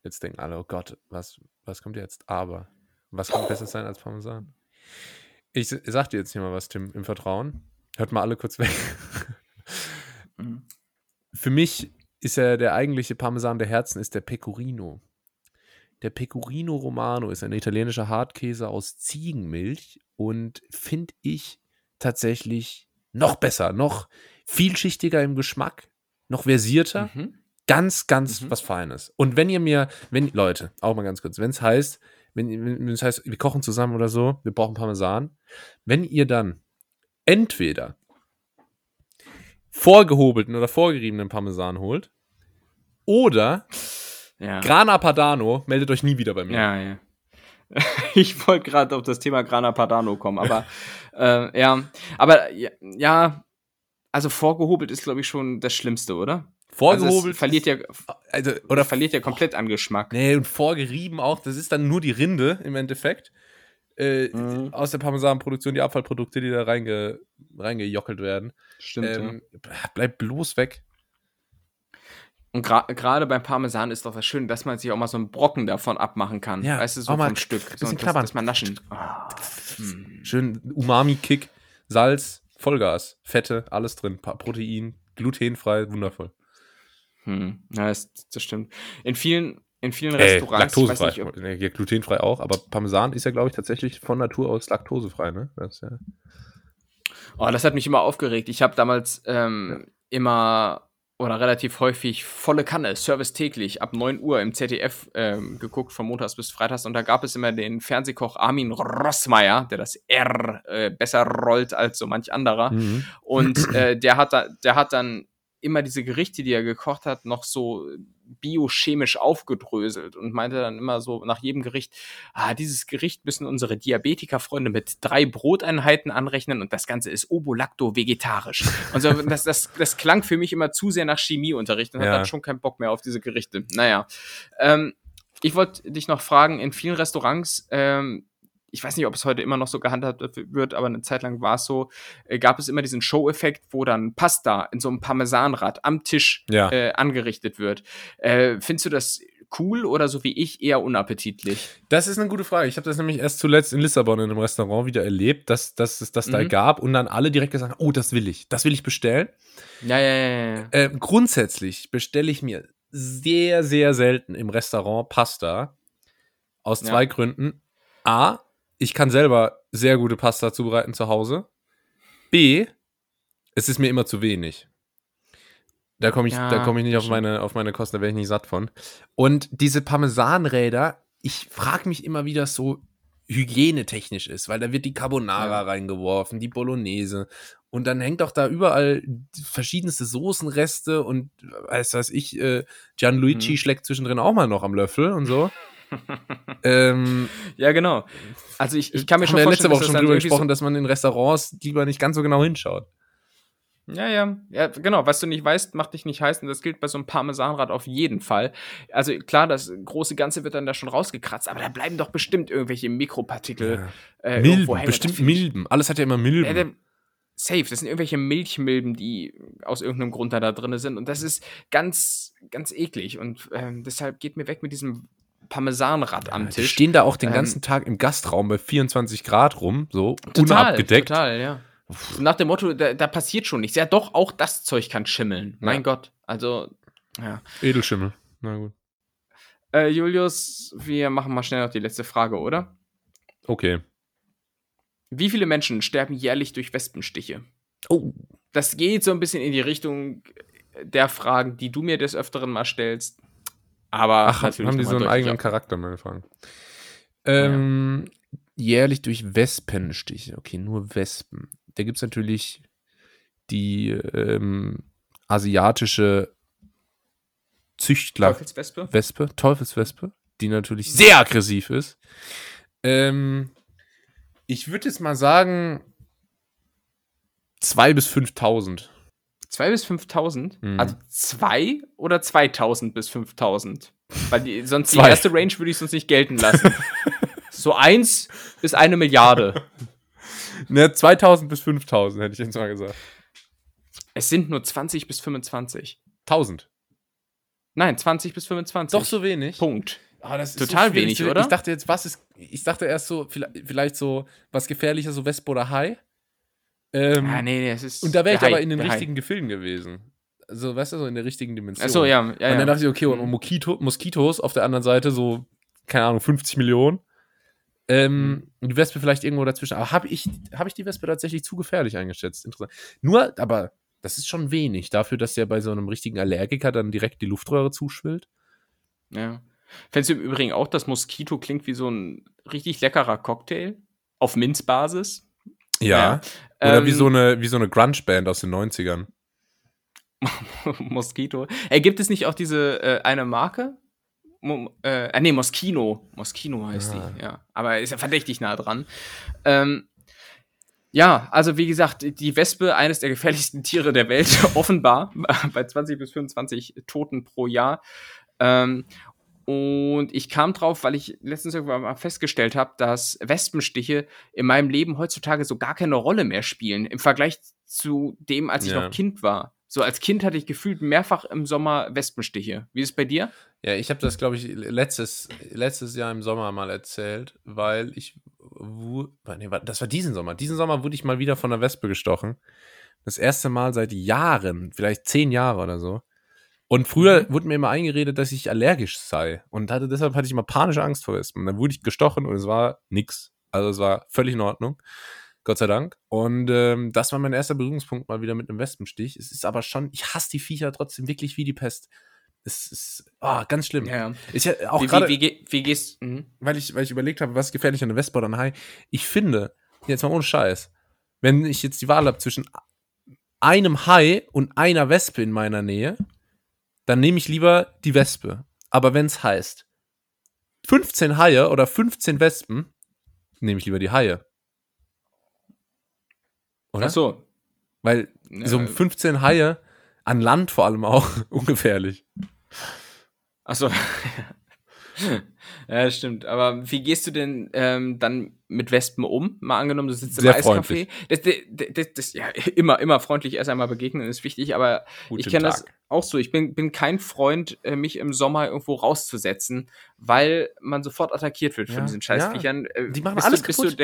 jetzt denken alle, oh Gott, was kommt jetzt? Aber, was kann besser sein als Parmesan? Ich sag dir jetzt hier mal was, Tim, im Vertrauen. Hört mal alle kurz weg. Für mich ist ja der eigentliche Parmesan der Herzen, ist der Pecorino. Der Pecorino Romano ist ein italienischer Hartkäse aus Ziegenmilch und finde ich tatsächlich noch besser, noch vielschichtiger im Geschmack, noch versierter, ganz was Feines. Und wenn ihr mir, Leute, auch mal ganz kurz, wenn es heißt, wenn das heißt, wir kochen zusammen oder so, wir brauchen Parmesan. Wenn ihr dann entweder vorgehobelten oder vorgeriebenen Parmesan holt oder Grana Padano, meldet euch nie wieder bei mir. Ja, ja. Ich wollte gerade auf das Thema Grana Padano kommen, aber also vorgehobelt ist, glaube ich, schon das Schlimmste, oder? Vorgehobelt. Also verliert ja komplett an Geschmack. Nee, und vorgerieben auch, das ist dann nur die Rinde im Endeffekt. Aus der Parmesanproduktion, die Abfallprodukte, die da reingejockelt werden. Stimmt, bleibt bloß weg. Und gerade beim Parmesan ist doch das Schöne, dass man sich auch mal so einen Brocken davon abmachen kann. Ja, weißt du, so vom Stück. Ein bisschen knabbern. Dass man naschen. Oh. Schön Umami-Kick, Salz, Vollgas, Fette, alles drin. Protein, glutenfrei, wundervoll. Ja, das stimmt. In vielen Restaurants. Laktosefrei. Ich weiß nicht, glutenfrei auch, aber Parmesan ist ja, glaube ich, tatsächlich von Natur aus laktosefrei, ne? Das hat mich immer aufgeregt. Ich habe damals relativ häufig volle Kanne, Service täglich, ab 9 Uhr im ZDF geguckt, von montags bis freitags. Und da gab es immer den Fernsehkoch Armin Rossmeier, der das R besser rollt als so manch anderer. Mhm. Und der hat dann immer diese Gerichte, die er gekocht hat, noch so biochemisch aufgedröselt und meinte dann immer so nach jedem Gericht, dieses Gericht müssen unsere Diabetikerfreunde mit 3 Broteinheiten anrechnen und das Ganze ist obolacto-vegetarisch. Und so, das klang für mich immer zu sehr nach Chemieunterricht und hat dann schon keinen Bock mehr auf diese Gerichte. Naja, ich wollte dich noch fragen, in vielen Restaurants, ich weiß nicht, ob es heute immer noch so gehandhabt wird, aber eine Zeit lang war es so, gab es immer diesen Show-Effekt, wo dann Pasta in so einem Parmesanrad am Tisch angerichtet wird. Findest du das cool oder so wie ich eher unappetitlich? Das ist eine gute Frage. Ich habe das nämlich erst zuletzt in Lissabon in einem Restaurant wieder erlebt, dass es das da gab und dann alle direkt gesagt haben, oh, das will ich bestellen. Ja. Grundsätzlich bestelle ich mir sehr, sehr selten im Restaurant Pasta aus 2 Gründen. A, ich kann selber sehr gute Pasta zubereiten zu Hause. B, es ist mir immer zu wenig. Da komme ich nicht auf meine Kosten, da werde ich nicht satt von. Und diese Parmesanräder, ich frage mich immer, wie das so hygienetechnisch ist, weil da wird die Carbonara reingeworfen, die Bolognese und dann hängt doch da überall verschiedenste Soßenreste und Gianluigi schlägt zwischendrin auch mal noch am Löffel und so. Ja, genau. Also ich kann mir schon vorstellen, letzte Woche schon drüber gesprochen, dass man in Restaurants lieber nicht ganz so genau hinschaut. Ja, genau. Was du nicht weißt, macht dich nicht heiß. Und das gilt bei so einem Parmesanrad auf jeden Fall. Also klar, das große Ganze wird dann da schon rausgekratzt, aber da bleiben doch bestimmt irgendwelche Mikropartikel. Ja. Milben, bestimmt Milben. Alles hat ja immer Milben. Safe, das sind irgendwelche Milchmilben, die aus irgendeinem Grund da drin sind. Und das ist ganz, ganz eklig. Und deshalb geht mir weg mit diesem Parmesanrad am Tisch. Die stehen da auch den ganzen Tag im Gastraum bei 24 Grad rum, so unabgedeckt. Total, ja. So nach dem Motto, da passiert schon nichts. Ja, doch, auch das Zeug kann schimmeln. Mein Gott, also, ja. Edelschimmel, na gut. Julius, wir machen mal schnell noch die letzte Frage, oder? Okay. Wie viele Menschen sterben jährlich durch Wespenstiche? Oh. Das geht so ein bisschen in die Richtung der Fragen, die du mir des Öfteren mal stellst. Aber haben die so einen eigenen Charakter, meine Fragen. Jährlich durch Wespenstiche. Okay, nur Wespen. Da gibt es natürlich die asiatische Züchtler. Teufelswespe, die natürlich sehr aggressiv ist. Ich würde jetzt mal sagen 2.000 bis 5.000. 2.000 bis 5.000? Mhm. Also 2 oder 2.000 bis 5.000? Weil die erste Range würde ich sonst nicht gelten lassen. So 1 bis 1 Milliarde. Ne, 2.000 bis 5.000 hätte ich jetzt mal gesagt. Es sind nur 20 bis 25. 1.000? Nein, 20 bis 25. Doch so wenig? Punkt. Oh, das ist total so wenig, oder? Ich dachte erst so, vielleicht so was gefährlicher, so Wespe oder Hai. Es ist und da wäre ich aber in den richtigen Gefilden gewesen. Also, weißt du, so in der richtigen Dimension. Achso, ja. Und dann dachte ich, okay, und Moskitos auf der anderen Seite so, keine Ahnung, 50 Millionen. Die Wespe vielleicht irgendwo dazwischen. Aber hab ich die Wespe tatsächlich zu gefährlich eingeschätzt? Interessant. Nur, aber das ist schon wenig dafür, dass ja bei so einem richtigen Allergiker dann direkt die Luftröhre zuschwillt. Ja. Fändest du im Übrigen auch, dass Moschino klingt wie so ein richtig leckerer Cocktail auf Minzbasis? Ja. Oder wie so eine Grunge-Band aus den 90ern. Moschino. Gibt es nicht auch diese eine Marke? Moschino. Moschino heißt die, ja. Aber ist ja verdächtig nah dran. Ja, also wie gesagt, die Wespe, eines der gefährlichsten Tiere der Welt, offenbar, bei 20 bis 25 Toten pro Jahr. Und ich kam drauf, weil ich letztens irgendwann mal festgestellt habe, dass Wespenstiche in meinem Leben heutzutage so gar keine Rolle mehr spielen, im Vergleich zu dem, als ich noch Kind war. So als Kind hatte ich gefühlt mehrfach im Sommer Wespenstiche. Wie ist es bei dir? Ja, ich habe das, glaube ich, letztes Jahr im Sommer mal erzählt, weil das war diesen Sommer. Diesen Sommer wurde ich mal wieder von einer Wespe gestochen. Das erste Mal seit Jahren, vielleicht 10 Jahre oder so. Und früher wurde mir immer eingeredet, dass ich allergisch sei. Und deshalb hatte ich immer panische Angst vor Wespen. Und dann wurde ich gestochen und es war nix. Also es war völlig in Ordnung. Gott sei Dank. Und das war mein erster Berührungspunkt mal wieder mit einem Wespenstich. Es ist aber schon, ich hasse die Viecher trotzdem wirklich wie die Pest. Es ist ganz schlimm. Ja. Ist ja auch grade, wie gehst du? Weil ich überlegt habe, was ist gefährlich an einer Wespe oder einem Hai. Ich finde, jetzt mal ohne Scheiß, wenn ich jetzt die Wahl habe zwischen einem Hai und einer Wespe in meiner Nähe, dann nehme ich lieber die Wespe. Aber wenn es heißt, 15 Haie oder 15 Wespen, nehme ich lieber die Haie. Oder? Ach so. Weil so 15 Haie, an Land vor allem auch, ungefährlich. Ach so. Ja, stimmt. Aber wie gehst du denn dann mit Wespen um? Mal angenommen, du sitzt im Eiscafé. Das, ja, immer freundlich erst einmal begegnen ist wichtig, aber guten ich kenne das auch so. Ich bin kein Freund, mich im Sommer irgendwo rauszusetzen, weil man sofort attackiert wird von diesen Scheißviechern. Ja. Die machen alles kaputt.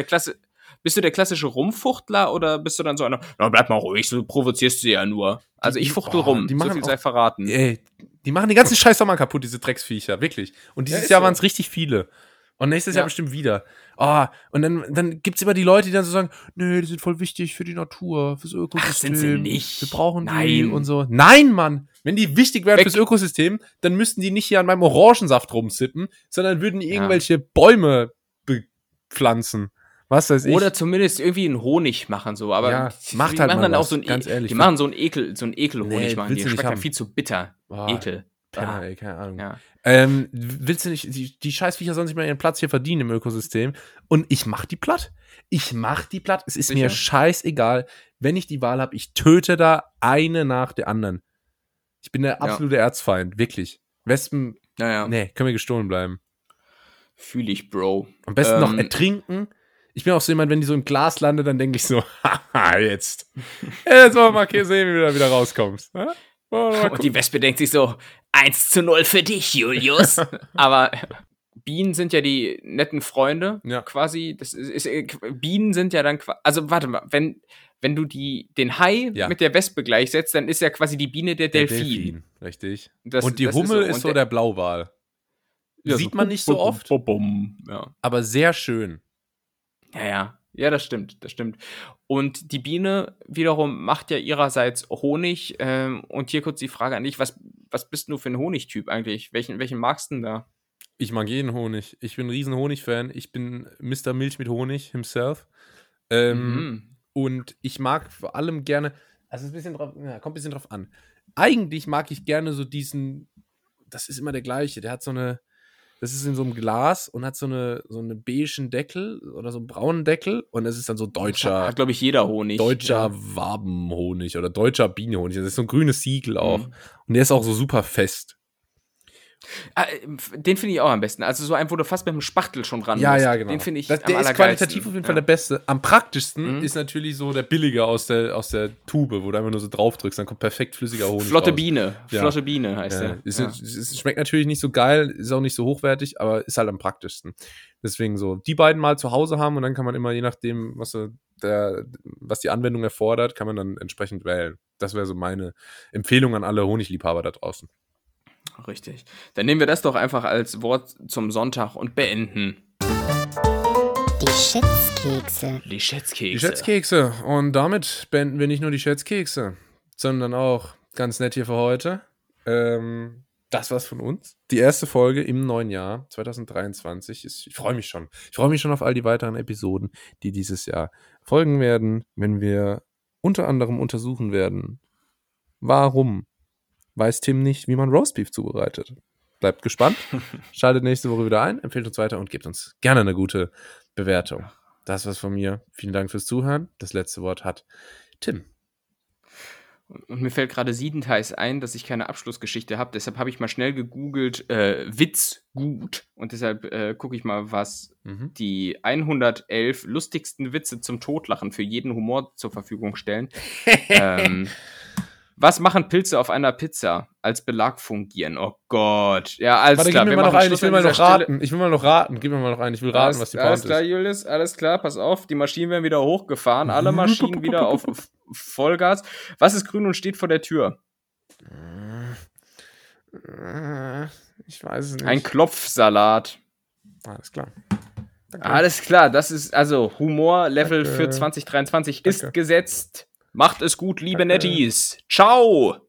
Bist du der klassische Rumfuchtler oder bist du dann so einer, na bleib mal ruhig, so provozierst du ja nur. Also ich fuchtel rum, so viel sei verraten. Ey, die machen den ganzen Scheiß Sommer kaputt, diese Drecksviecher, wirklich. Und dieses Jahr waren es richtig viele. Und nächstes Jahr bestimmt wieder. Oh, und dann gibt es immer die Leute, die dann so sagen, nö, die sind voll wichtig für die Natur, fürs Ökosystem. Ach, sind sie nicht. Wir brauchen die und so. Nein, Mann! Wenn die wichtig wären fürs Ökosystem, dann müssten die nicht hier an meinem Orangensaft rumsippen, sondern würden irgendwelche Bäume bepflanzen. Was weiß ich. Oder zumindest irgendwie einen Honig machen, so. Aber ja, die machen dann auch so einen so einen Ekelhonig, die schmeckt ja viel zu bitter. Oh, Ekel. Penner, ey, keine Ahnung. Ja. Willst du nicht, die Scheißviecher sollen sich mal ihren Platz hier verdienen im Ökosystem. Und ich mach die platt. Es ist mir scheißegal, wenn ich die Wahl habe, ich töte da eine nach der anderen. Ich bin der absolute Erzfeind, wirklich. Wespen, nee, können wir gestohlen bleiben. Fühl ich, Bro. Am besten noch ertrinken. Ich bin auch so jemand, wenn die so im Glas landet, dann denke ich so, haha, jetzt wollen wir mal sehen, wie du da wieder rauskommst. Und die Wespe denkt sich so, 1:0 für dich, Julius. Aber Bienen sind ja die netten Freunde, quasi. Bienen sind ja dann, also warte mal, wenn du den Hai mit der Wespe gleichsetzt, dann ist ja quasi die Biene der Delfin. Richtig. Und die Hummel ist so der Blauwal. Ja, sieht man nicht so oft, aber sehr schön. Ja, das stimmt. Und die Biene wiederum macht ja ihrerseits Honig. Und hier kurz die Frage an dich, was bist du für ein Honigtyp eigentlich? Welchen magst du denn da? Ich mag jeden Honig. Ich bin ein riesen Honig-Fan. Ich bin Mr. Milch mit Honig himself. Und ich mag vor allem gerne, also kommt ein bisschen drauf an. Eigentlich mag ich gerne so diesen, das ist immer der gleiche, der hat so eine, das ist in so einem Glas und hat so eine beigen Deckel oder so einen braunen Deckel und es ist dann so deutscher. Hat, glaube ich, jeder Honig. Deutscher Wabenhonig oder deutscher Bienenhonig. Das ist so ein grünes Siegel auch. Und der ist auch so super fest. Ah, den finde ich auch am besten. Also so einen, wo du fast mit dem Spachtel schon ran musst. Ja, genau. Den finde ich der ist qualitativ auf jeden Fall der beste. Am praktischsten ist natürlich so der billige aus der Tube, wo du einfach nur so drauf drückst. Dann kommt perfekt flüssiger Honig Flotte raus. Biene. Ja. Flotte Biene heißt der. Es schmeckt natürlich nicht so geil, ist auch nicht so hochwertig, aber ist halt am praktischsten. Deswegen so, die beiden mal zu Hause haben und dann kann man immer, je nachdem, was die Anwendung erfordert, kann man dann entsprechend wählen. Das wäre so meine Empfehlung an alle Honigliebhaber da draußen. Richtig. Dann nehmen wir das doch einfach als Wort zum Sonntag und beenden. Die Schätzkekse. Und damit beenden wir nicht nur die Schätzkekse, sondern auch ganz nett hier für heute. das war's von uns. Die erste Folge im neuen Jahr 2023 ist, ich freue mich schon. Ich freue mich schon auf all die weiteren Episoden, die dieses Jahr folgen werden, wenn wir unter anderem untersuchen werden, warum weiß Tim nicht, wie man Roastbeef zubereitet. Bleibt gespannt, schaltet nächste Woche wieder ein, empfehlt uns weiter und gebt uns gerne eine gute Bewertung. Das war's von mir. Vielen Dank fürs Zuhören. Das letzte Wort hat Tim. Und mir fällt gerade siebenteils ein, dass ich keine Abschlussgeschichte habe. Deshalb habe ich mal schnell gegoogelt, Witz gut. Und deshalb gucke ich mal, was die 111 lustigsten Witze zum Totlachen für jeden Humor zur Verfügung stellen. Was machen Pilze auf einer Pizza? Als Belag fungieren. Oh Gott. Ja, alles warte, klar. Ich will mal noch raten. Gib mir mal noch einen. Ich will raten, was die Pointe ist. Alles klar, Julius. Alles klar, pass auf. Die Maschinen werden wieder hochgefahren. Alle Maschinen wieder auf Vollgas. Was ist grün und steht vor der Tür? Ich weiß es nicht. Ein Klopfsalat. Alles klar. Danke. Alles klar. Das ist also Humor-Level für 2023 ist gesetzt. Macht es gut, liebe Netties. Ciao!